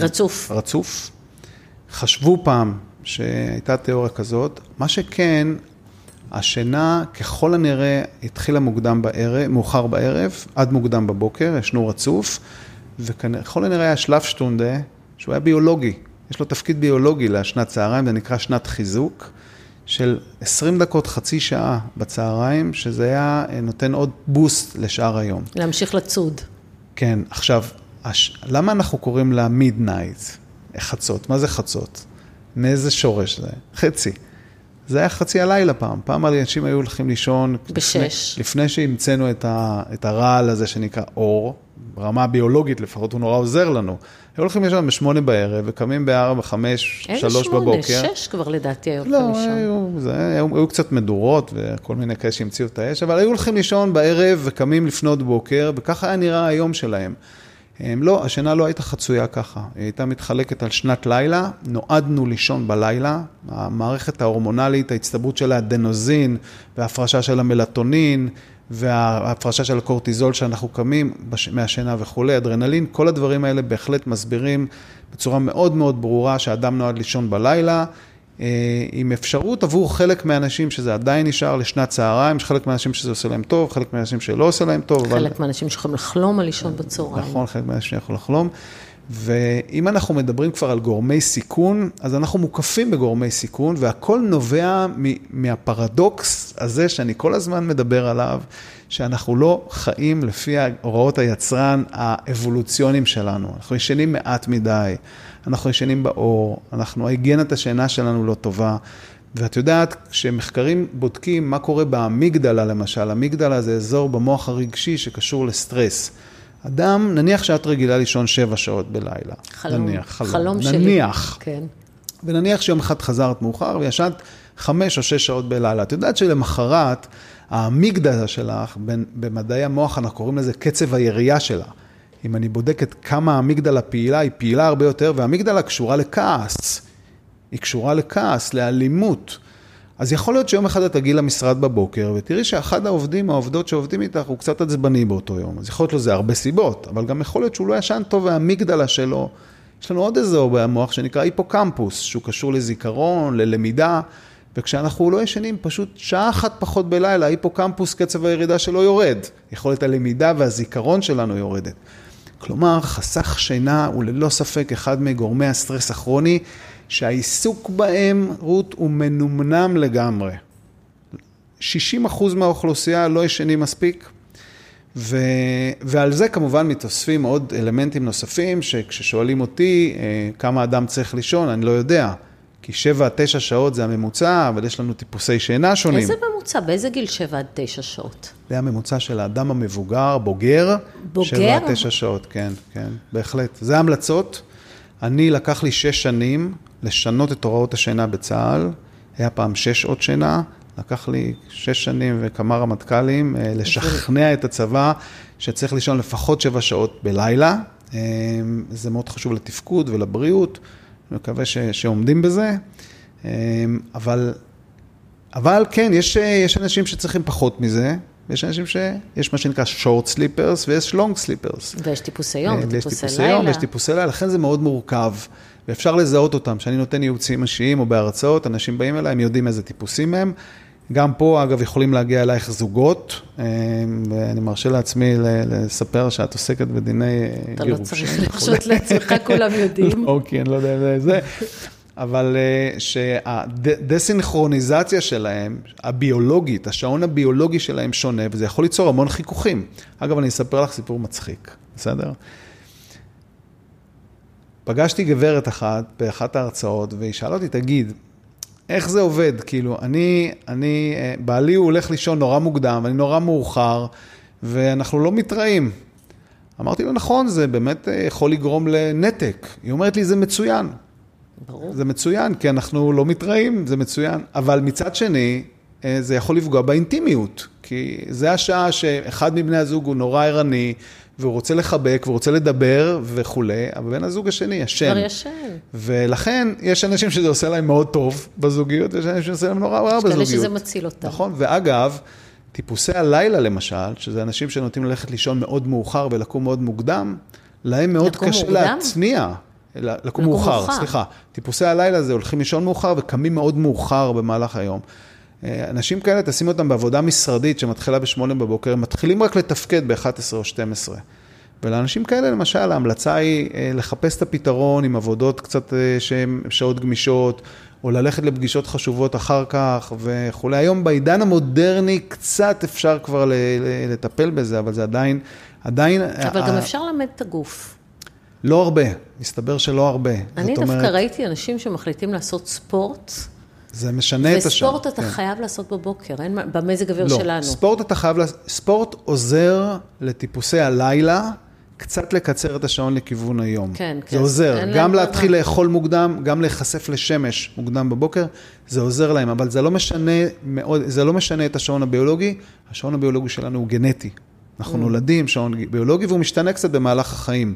רצוף. רצוף. חשבו פעם שהייתה תיאוריה כזאת. מה שכן, השינה ככל הנראה התחילה מוקדם בערב, מאוחר בערב, עד מוקדם בבוקר, ישנו רצוף, וככל הנראה השלף שטונדה, שהוא היה ביולוגי, יש לו תפקיד ביולוגי לשנת צהריים, זה נקרא שנת חיזוק, של עשרים דקות, חצי שעה בצהריים, שזה היה נותן עוד בוסט לשאר היום. להמשיך לצוד. כן, עכשיו, הש... למה אנחנו קוראים לה מידנייט? חצות, מה זה חצות? מאיזה שורש זה? חצי. זה היה חצי הלילה פעם. פעם אנשים היו הולכים לישון... בשש. לפני, לפני שהמצאנו את, ה... את הרעל הזה שנקרא אור, ברמה הביולוגית לפחות הוא נורא עוזר לנו. היו הולכים לישון בשמונה בערב, וקמים בארבע, חמש, שלוש בבוקר. אין שמונה, שש כבר לדעתי היו הולכים לישון. לא, היו קצת מדורות, וכל מיני כאלה שהמציאו את האש, אבל היו הולכים לישון בערב, וקמים לפנות בוקר, וככה היה נראה היום שלהם. לא, השינה לא הייתה חצויה ככה. היא הייתה מתחלקת על שנת לילה, נועדנו לישון בלילה, המערכת ההורמונלית, ההצטברות של האדנוזין, וההפרשה של המלטונין, וההפרשה של הקורטיזול שאנחנו קמים מהשינה וכולי, אדרנלין, כל הדברים האלה בהחלט מסבירים בצורה מאוד מאוד ברורה שהאדם נועד לישון בלילה, עם אפשרות עבור חלק מהאנשים שזה עדיין נשאר לשנת צהריים, שחלק מהאנשים שזה עושה להם טוב, חלק מהאנשים שלא עושה להם טוב. חלק אבל... מהאנשים שיכולים לחלום על לישון בצהריים. נכון, חלק מהאנשים יכול לחלום. ואם אנחנו מדברים כבר על גורמי סיכון, אז אנחנו מוקפים בגורמי סיכון, והכל נובע מ- מהפרדוקס הזה שאני כל הזמן מדבר עליו, שאנחנו לא חיים לפי הוראות היצרן האבולוציונים שלנו. אנחנו ישנים מעט מדי, אנחנו ישנים באור, אנחנו, ההיגיינת השינה שלנו לא טובה, ואת יודעת, כשמחקרים בודקים מה קורה באמיגדלה למשל, אמיגדלה זה אזור במוח הרגשי שקשור לסטרס. אדם, נניח שאת רגילה לישון שבע שעות בלילה. חלום. נניח, חלום. חלום שלי. נניח. כן. ונניח שיום אחד חזרת מאוחר, וישנת חמש או שש שעות בלילה. את יודעת שלמחרת, האמיגדלה שלך, במדעי המוח, אנחנו קוראים לזה קצב הירייה שלה. אם אני בודקת כמה האמיגדלה פעילה, היא פעילה הרבה יותר, והאמיגדלה קשורה לכעס. היא קשורה לכעס, לאלימות. אז יכול להיות שיום אחד את תגיעי למשרד בבוקר, ותראי שאחד העובדים, העובדות שעובדים איתך, הוא קצת עצבני באותו יום. אז יכול להיות לו זה הרבה סיבות, אבל גם יכול להיות שהוא לא ישן טוב, והאמיגדלה שלו, יש לנו עוד אזור במוח שנקרא היפוקמפוס, שהוא קשור לזיכרון, ללמידה, וכשאנחנו לא ישנים, פשוט שעה אחת פחות בלילה, היפוקמפוס, קצב הירידה שלו יורד. יכולת הלמידה והזיכרון שלנו יורדת. כלומר, חסך שינה הוא ללא ספק אחד מגורמי הסטרס הכרוני, שהעיסוק בהם, רות, הוא מנומנם לגמרי. שישים אחוז מהאוכלוסייה לא ישנים מספיק, ו... ועל זה כמובן מתוספים עוד אלמנטים נוספים, שכששואלים אותי כמה אדם צריך לישון, אני לא יודע. כי שבע עד תשע שעות זה הממוצע, אבל יש לנו טיפוסי שינה שונים. איזה ממוצע? באיזה גיל שבע עד תשע שעות? זה הממוצע של האדם המבוגר, בוגר. בוגר? שבע עד תשע שעות, כן, כן, בהחלט. זה המלצות. אני לקח לי שש שנים לשנות את הוראות השינה בצה"ל. היה פעם שש שעות שינה. לקח לי שש שנים וכמה רמטכ"לים לשכנע את הצבא שצריך לישון לפחות שבע שעות בלילה. זה מאוד חשוב לתפקוד ולבריאות. אני מקווה ש, שעומדים בזה, אבל, אבל כן, יש, יש אנשים שצריכים פחות מזה, ויש אנשים שיש מה שנקרא short sleepers, ויש long sleepers. ויש טיפוסי יום, טיפוסי לילה. ויש טיפוסי לילה, לכן זה מאוד מורכב, ואפשר לזהות אותם, שאני נותן ייעוצים אישיים או בהרצאות, אנשים באים אליי, הם יודעים איזה טיפוסים הם, גם פה אגב יכולים להגיע אלייך זוגות, ואני מרשה לעצמי לספר שאת עוסקת בדיני גירושים. אתה לא צריך לחשות לעצמך, כולם יודעים. אוקיי, אני לא יודע זה. אבל שהדסינכרוניזציה שלהם, הביולוגית, השעון הביולוגי שלהם שונה, וזה יכול ליצור המון חיכוכים. אגב, אני אספר לך סיפור מצחיק, בסדר? פגשתי גברת אחת באחת ההרצאות, והיא שאלה אותי, תגיד, איך זה עובד? כאילו, אני, אני, בעלי הוא הולך לישון נורא מוקדם, אני נורא מאוחר, ואנחנו לא מתראים. אמרתי לו, נכון, זה באמת יכול לגרום לנתק. היא אומרת לי, זה מצוין. ברור. זה מצוין, כי אנחנו לא מתראים, זה מצוין. אבל מצד שני, זה יכול לפגוע באינטימיות, כי זה השעה שאחד מבני הזוג הוא נורא עירני, והוא רוצה לחבק, והוא רוצה לדבר וכולי, אבל בין הזוג השני ישן. כבר ישן. ולכן יש אנשים שזה עושה להם מאוד טוב בזוגיות, ויש אנשים שזה עושה להם נורא רע בזוגיות. שזה מציל אותם. נכון, ואגב, טיפוסי הלילה למשל, שזה אנשים שנוטים ללכת לישון מאוד מאוחר ולקום מאוד מוקדם, להם מאוד קשה להצניע. לקום מאוחר, סליחה. טיפוסי הלילה זה הולכים לישון מאוחר וקמים מאוד מאוחר במהלך היום. אנשים כאלה, תשים אותם בעבודה משרדית שמתחילה בשמונה בבוקר, מתחילים רק לתפקד ב-אחת עשרה או שתים עשרה. ולאנשים כאלה, למשל, ההמלצה היא לחפש את הפתרון עם עבודות קצת שהן שעות גמישות, או ללכת לפגישות חשובות אחר כך וכולי. היום בעידן המודרני קצת אפשר כבר לטפל בזה, אבל זה עדיין... עדיין אבל ה- גם אפשר ללמד את הגוף. לא הרבה, מסתבר שלא הרבה. אני דווקא אומרת... ראיתי אנשים שמחליטים לעשות ספורט, זה משנה את השעה. וספורט אתה חייב לעשות בבוקר, במזג אוויר שלנו. ספורט אתה חייב לעשות, ספורט עוזר לטיפוסי הלילה, קצת לקצר את השעון לכיוון היום. כן, כן. זה עוזר, גם להתחיל לאכול מוקדם, גם להיחשף לשמש מוקדם בבוקר, זה עוזר להם, אבל זה לא משנה מאוד, זה לא משנה את השעון הביולוגי, השעון הביולוגי שלנו הוא גנטי. אנחנו נולדים, שעון ביולוגי, והוא משתנה קצת במהלך החיים.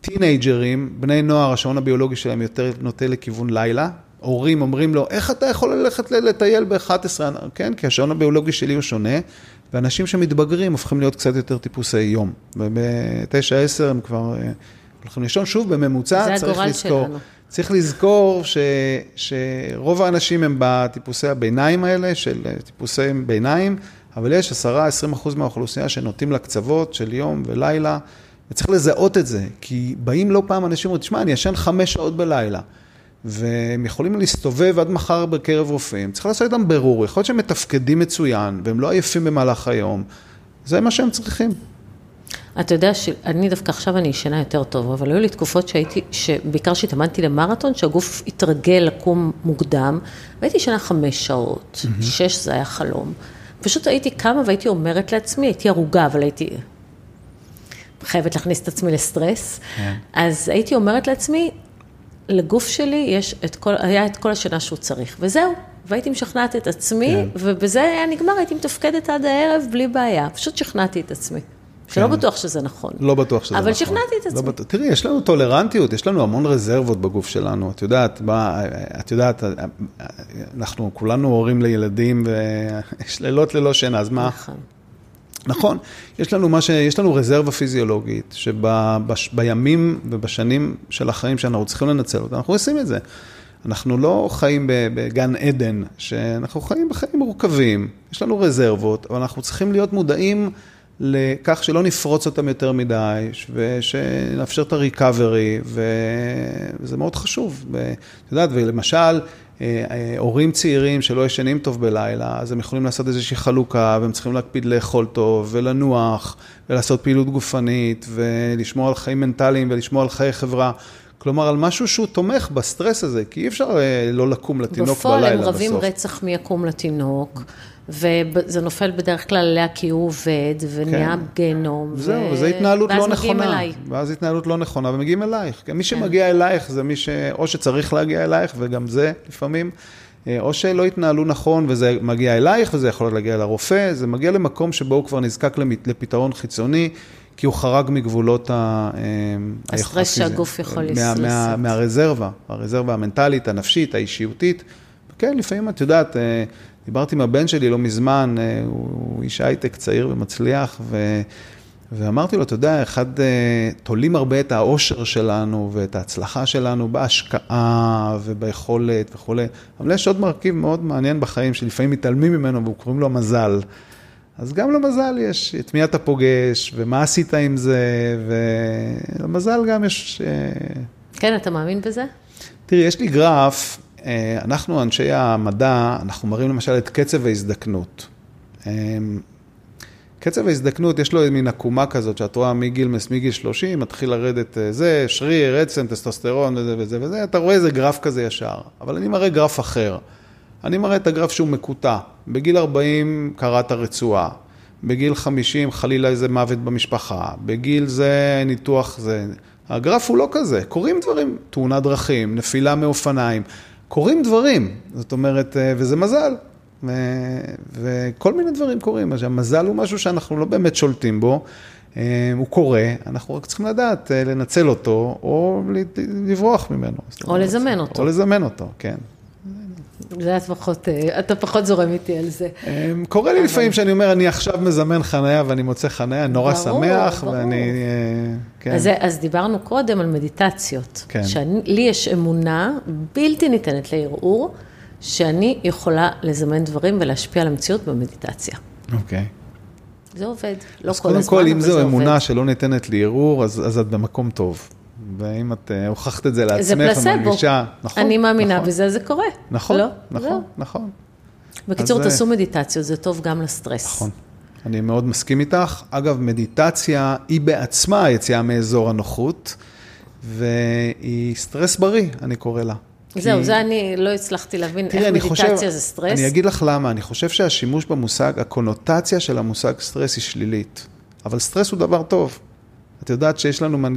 טינאג'רים, בני נוער, השעון הביולוגי שלהם יותר נוטה לכיוון לילה. הורים אומרים לו, איך אתה יכול ללכת לטייל ב-אחת עשרה? כן, כי השעון הביולוגי שלי הוא שונה, ואנשים שמתבגרים הופכים להיות קצת יותר טיפוסי יום. וב-תשע עשר הם כבר הולכים לישון. שוב, בממוצע צריך לזכור. שלנו. צריך לזכור ש, שרוב האנשים הם בטיפוסי הביניים האלה, של טיפוסי ביניים, אבל יש עשרה עד עשרים אחוז מהאוכלוסייה שנוטים לקצוות של יום ולילה, וצריך לזהות את זה, כי באים לא פעם אנשים, תשמע, אני ישן חמש שעות בלילה, והם יכולים להסתובב עד מחר בקרב רופאים, צריך לעשות איתם ברור, יכול להיות שהם מתפקדים מצוין, והם לא עייפים במהלך היום, זה מה שהם צריכים. אתה יודע שאני דווקא עכשיו אני ישנה יותר טוב, אבל היו לי תקופות שהייתי, שבעיקר שהתאמנתי למראטון, שהגוף התרגל לקום מוקדם, והייתי ישנה חמש שעות, mm-hmm. שש זה היה חלום, פשוט הייתי קמה והייתי אומרת לעצמי, הייתי הרוגה, אבל הייתי... חייבת להכניס את עצמי לסטרס, yeah. אז הייתי אומרת לעצמי, לגוף שלי יש את כל, היה את כל השינה שהוא צריך, וזהו, והייתי משכנעת את עצמי, כן. ובזה היה נגמר, הייתי מתפקדת עד הערב בלי בעיה, פשוט שכנעתי את עצמי, כן. שלא בטוח שזה נכון. לא בטוח שזה אבל נכון. אבל שכנעתי את עצמי. לא בטוח, תראי, יש לנו טולרנטיות, יש לנו המון רזרבות בגוף שלנו, את יודעת, בא, את יודעת, אנחנו כולנו הורים לילדים, ויש לילות ללא שינה, אז מה? נכון. נכון, יש לנו מה ש... יש לנו רזרבה פיזיולוגית, שבימים ובשנים של החיים שאנחנו צריכים לנצל אותה, אנחנו עושים את זה. אנחנו לא חיים בגן עדן, שאנחנו חיים בחיים מורכבים, יש לנו רזרבות, אבל אנחנו צריכים להיות מודעים לכך שלא נפרוץ אותם יותר מדי, ושנאפשר את הריקאברי, וזה מאוד חשוב. את יודעת, ולמשל, הורים צעירים שלא ישנים טוב בלילה, אז הם יכולים לעשות איזושהי חלוקה, והם צריכים להקפיד לאכול טוב, ולנוח, ולעשות פעילות גופנית, ולשמור על חיים מנטליים, ולשמור על חיי חברה. כלומר, על משהו שהוא תומך בסטרס הזה, כי אי אפשר לא לקום לתינוק בפועל, בלילה בסוף. בפועל הם רבים בסוף. רצח מי יקום לתינוק, וזה נופל בדרך כלל עליה כי הוא עובד, ונהיה כן. גיהנום. זהו, ו... וזו התנהלות לא נכונה. ואז מגיעים אליי. ואז התנהלות לא נכונה, ומגיעים אלייך. מי שמגיע כן. אלייך זה מי ש... או שצריך להגיע אלייך, וגם זה לפעמים, או שלא התנהלו נכון, וזה מגיע אלייך, וזה יכול להגיע לרופא, זה מגיע למקום שבו הוא כבר נזקק לפתרון חיצוני, כי הוא חרג מגבולות הסטרס שהגוף יכול לסלסת. מהרזרבה, הרזרבה המנטלית, הנפשית, האישיותית. כן, לפעמים את יודעת, דיברתי עם הבן שלי לא מזמן, הוא איש הייטק צעיר ומצליח, ואמרתי לו, אתה יודע, אחד, תולים הרבה את העושר שלנו ואת ההצלחה שלנו בהשקעה וביכולת וכו'. אבל יש עוד מרכיב מאוד מעניין בחיים, שלפעמים מתעלמים ממנו, והוא קוראים לו מזל. אז גם למזל יש את מי אתה פוגש, ומה עשית עם זה, ולמזל גם יש... כן, אתה מאמין בזה? תראי, יש לי גרף, אנחנו אנשי המדע, אנחנו מראים למשל את קצב ההזדקנות. קצב ההזדקנות יש לו מין עקומה כזאת, שאת רואה מגיל, מגיל שלושים, מתחיל לרדת זה, שריר, עצם, טסטוסטרון וזה וזה וזה, אתה רואה איזה גרף כזה ישר, אבל אני מראה גרף אחר. אני מראה את הגרף שהוא מקוטע. בגיל ארבעים קראת הרצועה, בגיל חמישים חלילה איזה מוות במשפחה, בגיל זה ניתוח זה. הגרף הוא לא כזה, קורים דברים, תאונת דרכים, נפילה מאופניים, קורים דברים, זאת אומרת, וזה מזל, ו... וכל מיני דברים קורים, אז המזל הוא משהו שאנחנו לא באמת שולטים בו, הוא קורה, אנחנו רק צריכים לדעת לנצל אותו, או לברוח ממנו. או לזמן אותו. או לזמן אותו, כן. זה פחות, אתה פחות זורם איתי על זה. קורה לי לפעמים שאני אומר, אני עכשיו מזמן חניה ואני מוצא חניה, נורא שמח, ואני... אז דיברנו קודם על מדיטציות. לי יש אמונה בלתי ניתנת לערעור, שאני יכולה לזמן דברים ולהשפיע על המציאות במדיטציה. אוקיי. זה עובד, לא כל הזמן, אבל זה עובד. אז קודם כל, אם זו אמונה שלא ניתנת לערעור, אז את במקום טוב. ואם את הוכחת את זה לעצמך, זה מרגישה, נכון? אני מאמינה בזה, זה קורה. נכון, נכון, נכון. בקיצור, תעשו מדיטציות, זה טוב גם לסטרס. נכון, אני מאוד מסכים איתך. אגב, מדיטציה היא בעצמה היציאה מאזור הנוחות, והיא סטרס בריא, אני קורא לה. זהו, זה אני לא הצלחתי להבין איך מדיטציה זה סטרס. אני אגיד לך למה, אני חושב שהשימוש במושג, הקונוטציה של המושג סטרס היא שלילית, אבל סטרס הוא דבר טוב. את יודעת שיש לנו,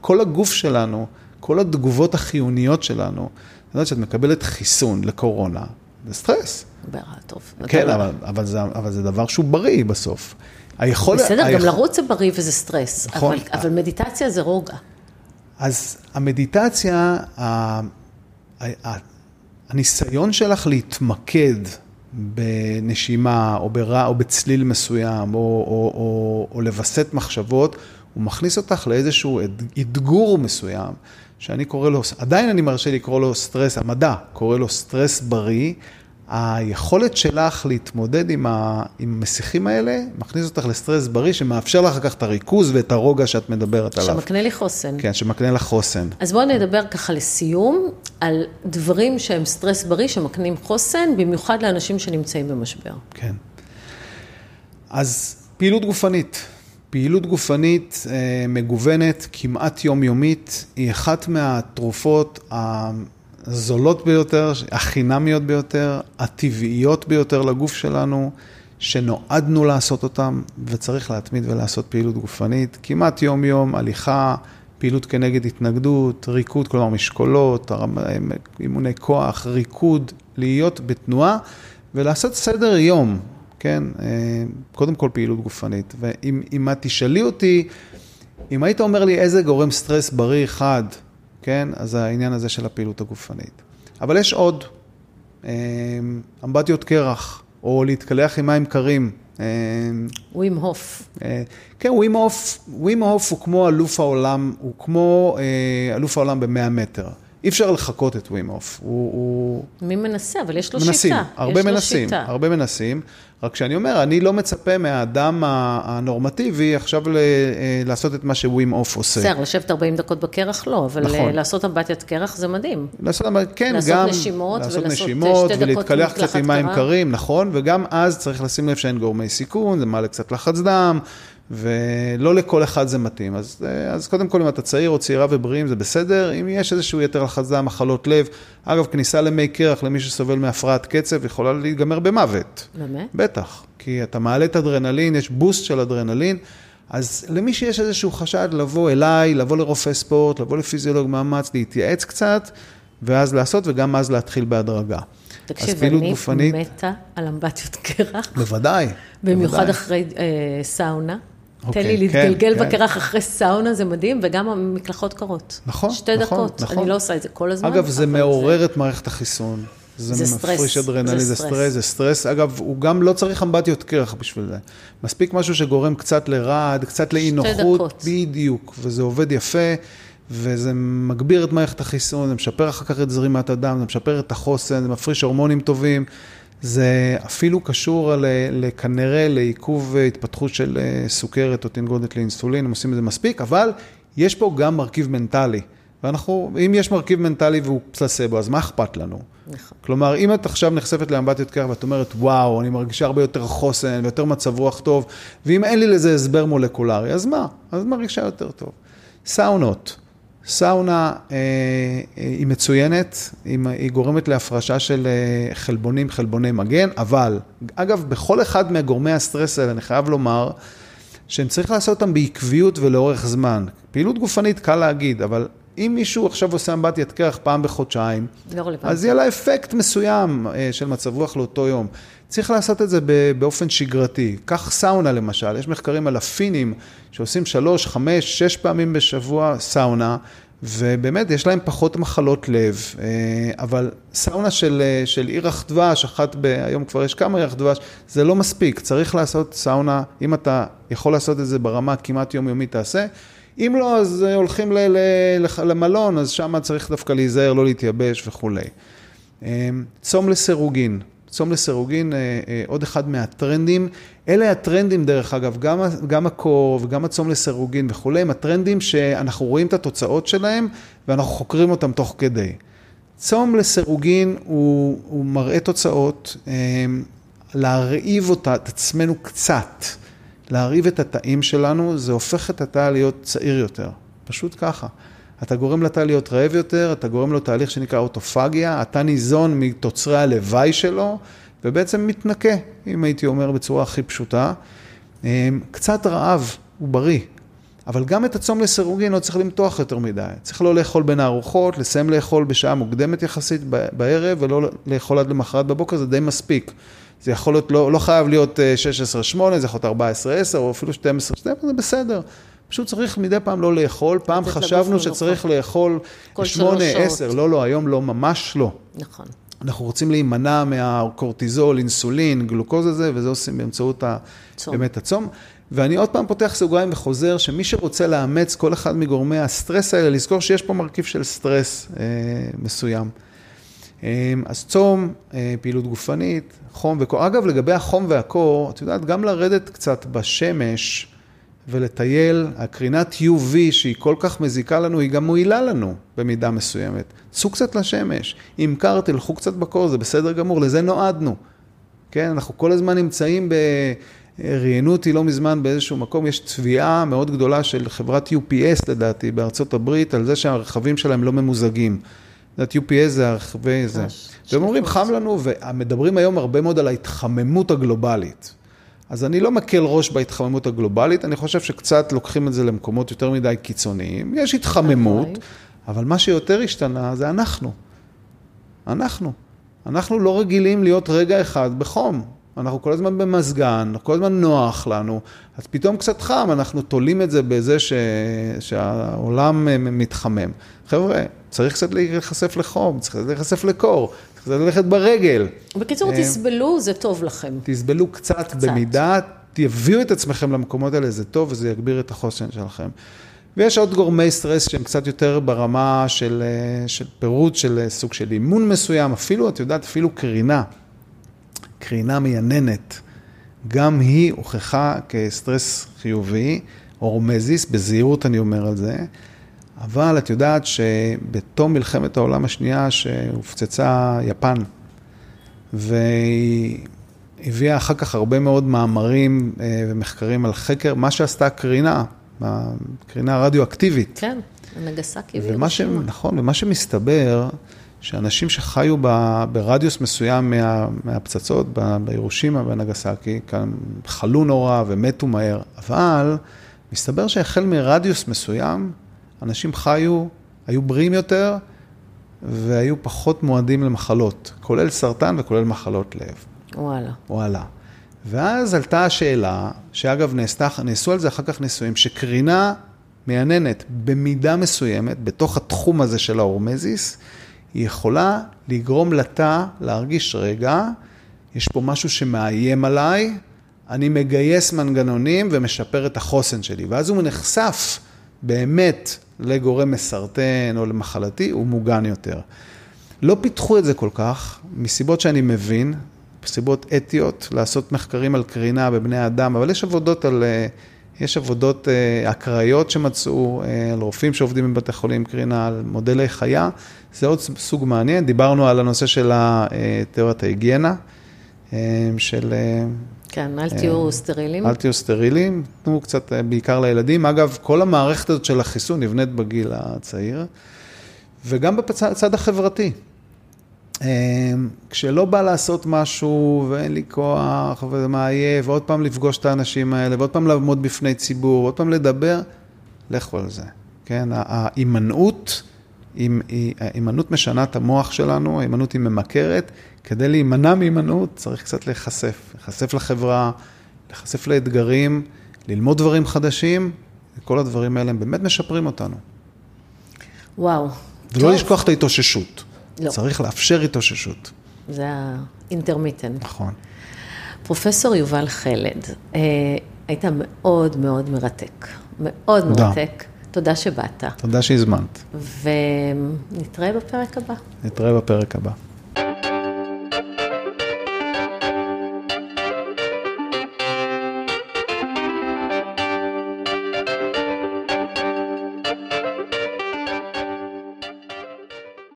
כל הגוף שלנו, כל התגובות החיוניות שלנו, את יודעת שאת מקבלת חיסון לקורונה, זה סטרס. ברע, טוב. כן, אבל, אבל, זה, אבל זה דבר שהוא בריא בסוף. היכול, בסדר, היכול... גם לרוץ זה בריא וזה סטרס, נכון, אבל, אבל מדיטציה זה רוגע. אז המדיטציה, הניסיון שלך להתמקד בנשימה, או ברע, או בצליל מסוים, או, או, או, או לבסט מחשבות, הוא מכניס אותך לאיזשהו אתגור מסוים, שאני קורא לו, עדיין אני מרשה לקרוא לו סטרס, המדע קורא לו סטרס בריא, היכולת שלך להתמודד עם המסיכים האלה, מכניס אותך לסטרס בריא, שמאפשר לך כך את הריכוז ואת הרוגע שאת מדברת עליו. שמקנה לי חוסן. כן, שמקנה לך חוסן. אז בואו נדבר ככה לסיום, על דברים שהם סטרס בריא, שמקנים חוסן, במיוחד לאנשים שנמצאים במשבר. כן. אז פעילות גופנית. פעילות גופנית מגוונת, כמעט יומיומית, היא אחת מהתרופות הזולות ביותר, החינמיות ביותר, הטבעיות ביותר לגוף שלנו, שנועדנו לעשות אותם, וצריך להתמיד ולעשות פעילות גופנית, כמעט יום-יום, הליכה, פעילות כנגד התנגדות, ריקוד, כלומר משקולות, אימוני כוח, ריקוד, להיות בתנועה, ולעשות סדר יום. כן, קודם כל פעילות גופנית, ואם את תשאלי אותי, אם היית אומר לי איזה גורם סטרס בריא אחד, כן, אז העניין הזה של הפעילות הגופנית. אבל יש עוד, אמבטיות קרח, או להתקלח עם מים קרים. ווים הוף. כן, ווים הוף, ווים הוף הוא כמו אלוף העולם, הוא כמו אלוף העולם ב-מאה מטר. אי אפשר לחכות את ווים אוף. מי מנסה? אבל יש לו שיטה. הרבה מנסים, הרבה מנסים. רק שאני אומר, אני לא מצפה מהאדם הנורמטיבי עכשיו לעשות את מה שווים אוף עושה. בסדר, לשבת ארבעים דקות בקרח לא, אבל לעשות אמבטיית קרח זה מדהים. לעשות נשימות ולהתקלח קצת עם מים קרים, נכון? וגם אז צריך לשים לב שאין גורמי סיכון, זה מעלה קצת לחץ דם, ולא לכל אחד זה מתאים. אז, אז קודם כל, אם אתה צעיר או צעירה ובריאים, זה בסדר. אם יש איזשהו יתר לחץ דם, מחלות לב, אגב, כניסה למי קרח, למי שסובל מהפרעת קצב, יכולה להיגמר במוות. באמת? בטח. כי אתה מעלה את אדרנלין, יש בוסט של אדרנלין, אז למי שיש איזשהו חשד, לבוא אליי, לבוא לרופא ספורט, לבוא לפיזיולוג מאמץ, להתייעץ קצת, ואז לעשות, וגם אז להתחיל בהדרגה. תקשיב, אני גופנית... מתה על אמבטיות קרח. בוודאי. במיוחד בוודאי. אחרי אה, סאונה. תן לי להתגלגל בקרח אחרי סאונה, זה מדהים, וגם המקלחות קרות. נכון, שתי דקות, אני לא עושה את זה כל הזמן. אגב, זה מעורר את מערכת החיסון. זה מפריש אדרנלין, זה סטרס, זה סטרס. אגב, הוא גם לא צריך אמבטיות קרח בשביל זה. מספיק משהו שגורם קצת לרעד, קצת לאי-נוחות, בדיוק, וזה עובד יפה, וזה מגביר את מערכת החיסון, זה משפר אחר כך את זרימת הדם, זה משפר את החוסן, זה מפריש הורמונים טובים. זה אפילו קשור לכנראה לעיכוב התפתחות של סוכרת או תנגודת לאינסולין, הם עושים את זה מספיק, אבל יש פה גם מרכיב מנטלי. ואנחנו, אם יש מרכיב מנטלי והוא פלסבו, אז מה אכפת לנו? נכון. כלומר, אם את עכשיו נחשפת לאמבטיות קרח ואת אומרת, וואו, אני מרגישה הרבה יותר חוסן ויותר מצב רוח טוב, ואם אין לי לזה הסבר מולקולרי, אז מה? אז מרגישה יותר טוב. סאונות. סאונה אה, היא מצוינת, היא, היא גורמת להפרשה של אה, חלבונים, חלבוני מגן, אבל, אגב, בכל אחד מהגורמי הסטרס האלה, אני חייב לומר, שהם צריך לעשות אותם בעקביות ולאורך זמן. פעילות גופנית קל להגיד, אבל אם מישהו עכשיו עושה אמבטיית קרח פעם בחודשיים, לא אז יהיה לה אפקט מסוים אה, של מצב רוח לאותו יום. צריך לעשות את זה באופן שגרתי. כך סאונה למשל, יש מחקרים על הפינים שעושים שלוש, חמש, שש פעמים בשבוע סאונה, ובאמת יש להם פחות מחלות לב, אבל סאונה של, של עירח דבש, אחת ב... היום כבר יש כמה עירח דבש, זה לא מספיק, צריך לעשות סאונה, אם אתה יכול לעשות את זה ברמה כמעט יומיומית תעשה, אם לא, אז הולכים ל, ל, למלון, אז שם צריך דווקא להיזהר, לא להתייבש וכו'. צום לסירוגין. צום לסירוגין, עוד אחד מהטרנדים, אלה הטרנדים דרך אגב, גם, גם הקור וגם הצום לסירוגין וכו', הם הטרנדים שאנחנו רואים את התוצאות שלהם, ואנחנו חוקרים אותם תוך כדי. צום לסירוגין הוא, הוא מראה תוצאות, להרעיב אותה, את עצמנו קצת, להרעיב את התאים שלנו, זה הופך את התא להיות צעיר יותר, פשוט ככה. אתה גורם לתא להיות רעב יותר, אתה גורם לו תהליך שנקרא אוטופגיה, אתה ניזון מתוצרי הלוואי שלו, ובעצם מתנקה, אם הייתי אומר בצורה הכי פשוטה. קצת רעב הוא בריא, אבל גם את הצום לסירוגין לא צריך למתוח יותר מדי. צריך לא לאכול בין הארוחות, לסיים לאכול בשעה מוקדמת יחסית בערב, ולא לאכול עד למחרת בבוקר, זה די מספיק. זה יכול להיות, לא, לא חייב להיות שש עשרה שמונה, זה יכול להיות ארבע עשרה עשר, או אפילו שתים עשרה שתים עשרה, זה בסדר. פשוט צריך מדי פעם לא לאכול, פעם חשבנו שצריך לאכול שמונה, עשר, לא, לא, היום לא, ממש לא. נכון. אנחנו רוצים להימנע מהקורטיזול, אינסולין, גלוקוז הזה, וזה עושים באמצעות באמת הצום. ואני עוד פעם פותח סוגריים וחוזר, שמי שרוצה לאמץ כל אחד מגורמי הסטרס האלה, לזכור שיש פה מרכיב של סטרס אה, מסוים. אז צום, פעילות גופנית, חום וקור. אגב, לגבי החום והקור, את יודעת, גם לרדת קצת בשמש, ולטייל, הקרינת יו וי שהיא כל כך מזיקה לנו, היא גם מועילה לנו במידה מסוימת. צאו קצת לשמש, אם קר תלכו קצת בקור, זה בסדר גמור, לזה נועדנו. כן, אנחנו כל הזמן נמצאים בראיינו אותי לא מזמן באיזשהו מקום, יש תביעה מאוד גדולה של חברת יו פי אס לדעתי בארצות הברית, על זה שהרכבים שלהם לא ממוזגים. זאת יו פי אס זה הרכבי זה. והם אומרים חם לנו, ומדברים היום הרבה מאוד על ההתחממות הגלובלית. אז אני לא מקל ראש בהתחממות הגלובלית, אני חושב שקצת לוקחים את זה למקומות יותר מדי קיצוניים, יש התחממות, אבל מה שיותר השתנה זה אנחנו. אנחנו. אנחנו לא רגילים להיות רגע אחד בחום. אנחנו כל הזמן במזגן, כל הזמן נוח לנו, אז פתאום קצת חם, אנחנו תולים את זה בזה ש... שהעולם מתחמם. חבר'ה, צריך קצת להיחשף לחום, צריך קצת להיחשף לקור, צריך קצת ללכת ברגל. בקיצור, תסבלו, זה טוב לכם. תסבלו קצת, קצת. במידה, תביאו את עצמכם למקומות האלה, זה טוב, וזה יגביר את החוסן שלכם. ויש עוד גורמי סטרס שהם קצת יותר ברמה של, של פירוט, של סוג של אימון מסוים, אפילו, את יודעת, אפילו קרינה, קרינה מייננת, גם היא הוכחה כסטרס חיובי, הורמזיס, בזהירות אני אומר על זה, אבל את יודעת שבתום מלחמת העולם השנייה שהופצצה יפן, והיא הביאה אחר כך הרבה מאוד מאמרים ומחקרים על חקר, מה שעשתה הקרינה, הקרינה הרדיואקטיבית. כן, הנגסקי. נכון, ומה שמסתבר, שאנשים שחיו ב, ברדיוס מסוים מה, מהפצצות, בירושימה, בנגסקי, כאן חלו נורא ומתו מהר, אבל מסתבר שהחל מרדיוס מסוים, אנשים חיו, היו בריאים יותר, והיו פחות מועדים למחלות, כולל סרטן וכולל מחלות לב. וואלה. וואלה. ואז עלתה השאלה, שאגב נעשו על זה אחר כך ניסויים, שקרינה מעננת במידה מסוימת, בתוך התחום הזה של ההורמזיס, היא יכולה לגרום לתא להרגיש, רגע, יש פה משהו שמאיים עליי, אני מגייס מנגנונים ומשפר את החוסן שלי. ואז הוא נחשף באמת לגורם מסרטן או למחלתי, הוא מוגן יותר. לא פיתחו את זה כל כך, מסיבות שאני מבין, סיבות אתיות, לעשות מחקרים על קרינה בבני אדם, אבל יש עבודות על, יש עבודות אקראיות שמצאו, על רופאים שעובדים בבתי חולים, קרינה, על מודלי חיה, זה עוד סוג מעניין, דיברנו על הנושא של תיאוריית ההיגיינה, של... כן, אל תהיו סטרילים. אל תהיו סטרילים, תנו קצת בעיקר לילדים, אגב, כל המערכת הזאת של החיסון נבנית בגיל הצעיר, וגם בצד החברתי. כשלא בא לעשות משהו ואין לי כוח ומעייף, ועוד פעם לפגוש את האנשים האלה, ועוד פעם לעמוד בפני ציבור, ועוד פעם לדבר, לכו על זה. כן? ההימנעות, ההימנעות משנה את המוח שלנו, ההימנעות היא ממכרת, כדי להימנע מהימנעות צריך קצת להיחשף, להיחשף לחברה, להיחשף לאתגרים, ללמוד דברים חדשים, וכל הדברים האלה הם באמת משפרים אותנו. וואו. ולא לשכוח את ההתאוששות. לא. צריך לאפשר התאוששות. זה האינטרמיטן. נכון. פרופסור יובל חלד, אה, היית מאוד מאוד מרתק. מאוד תודה. מרתק. תודה שבאת. תודה שהזמנת. ונתראה בפרק הבא. נתראה בפרק הבא.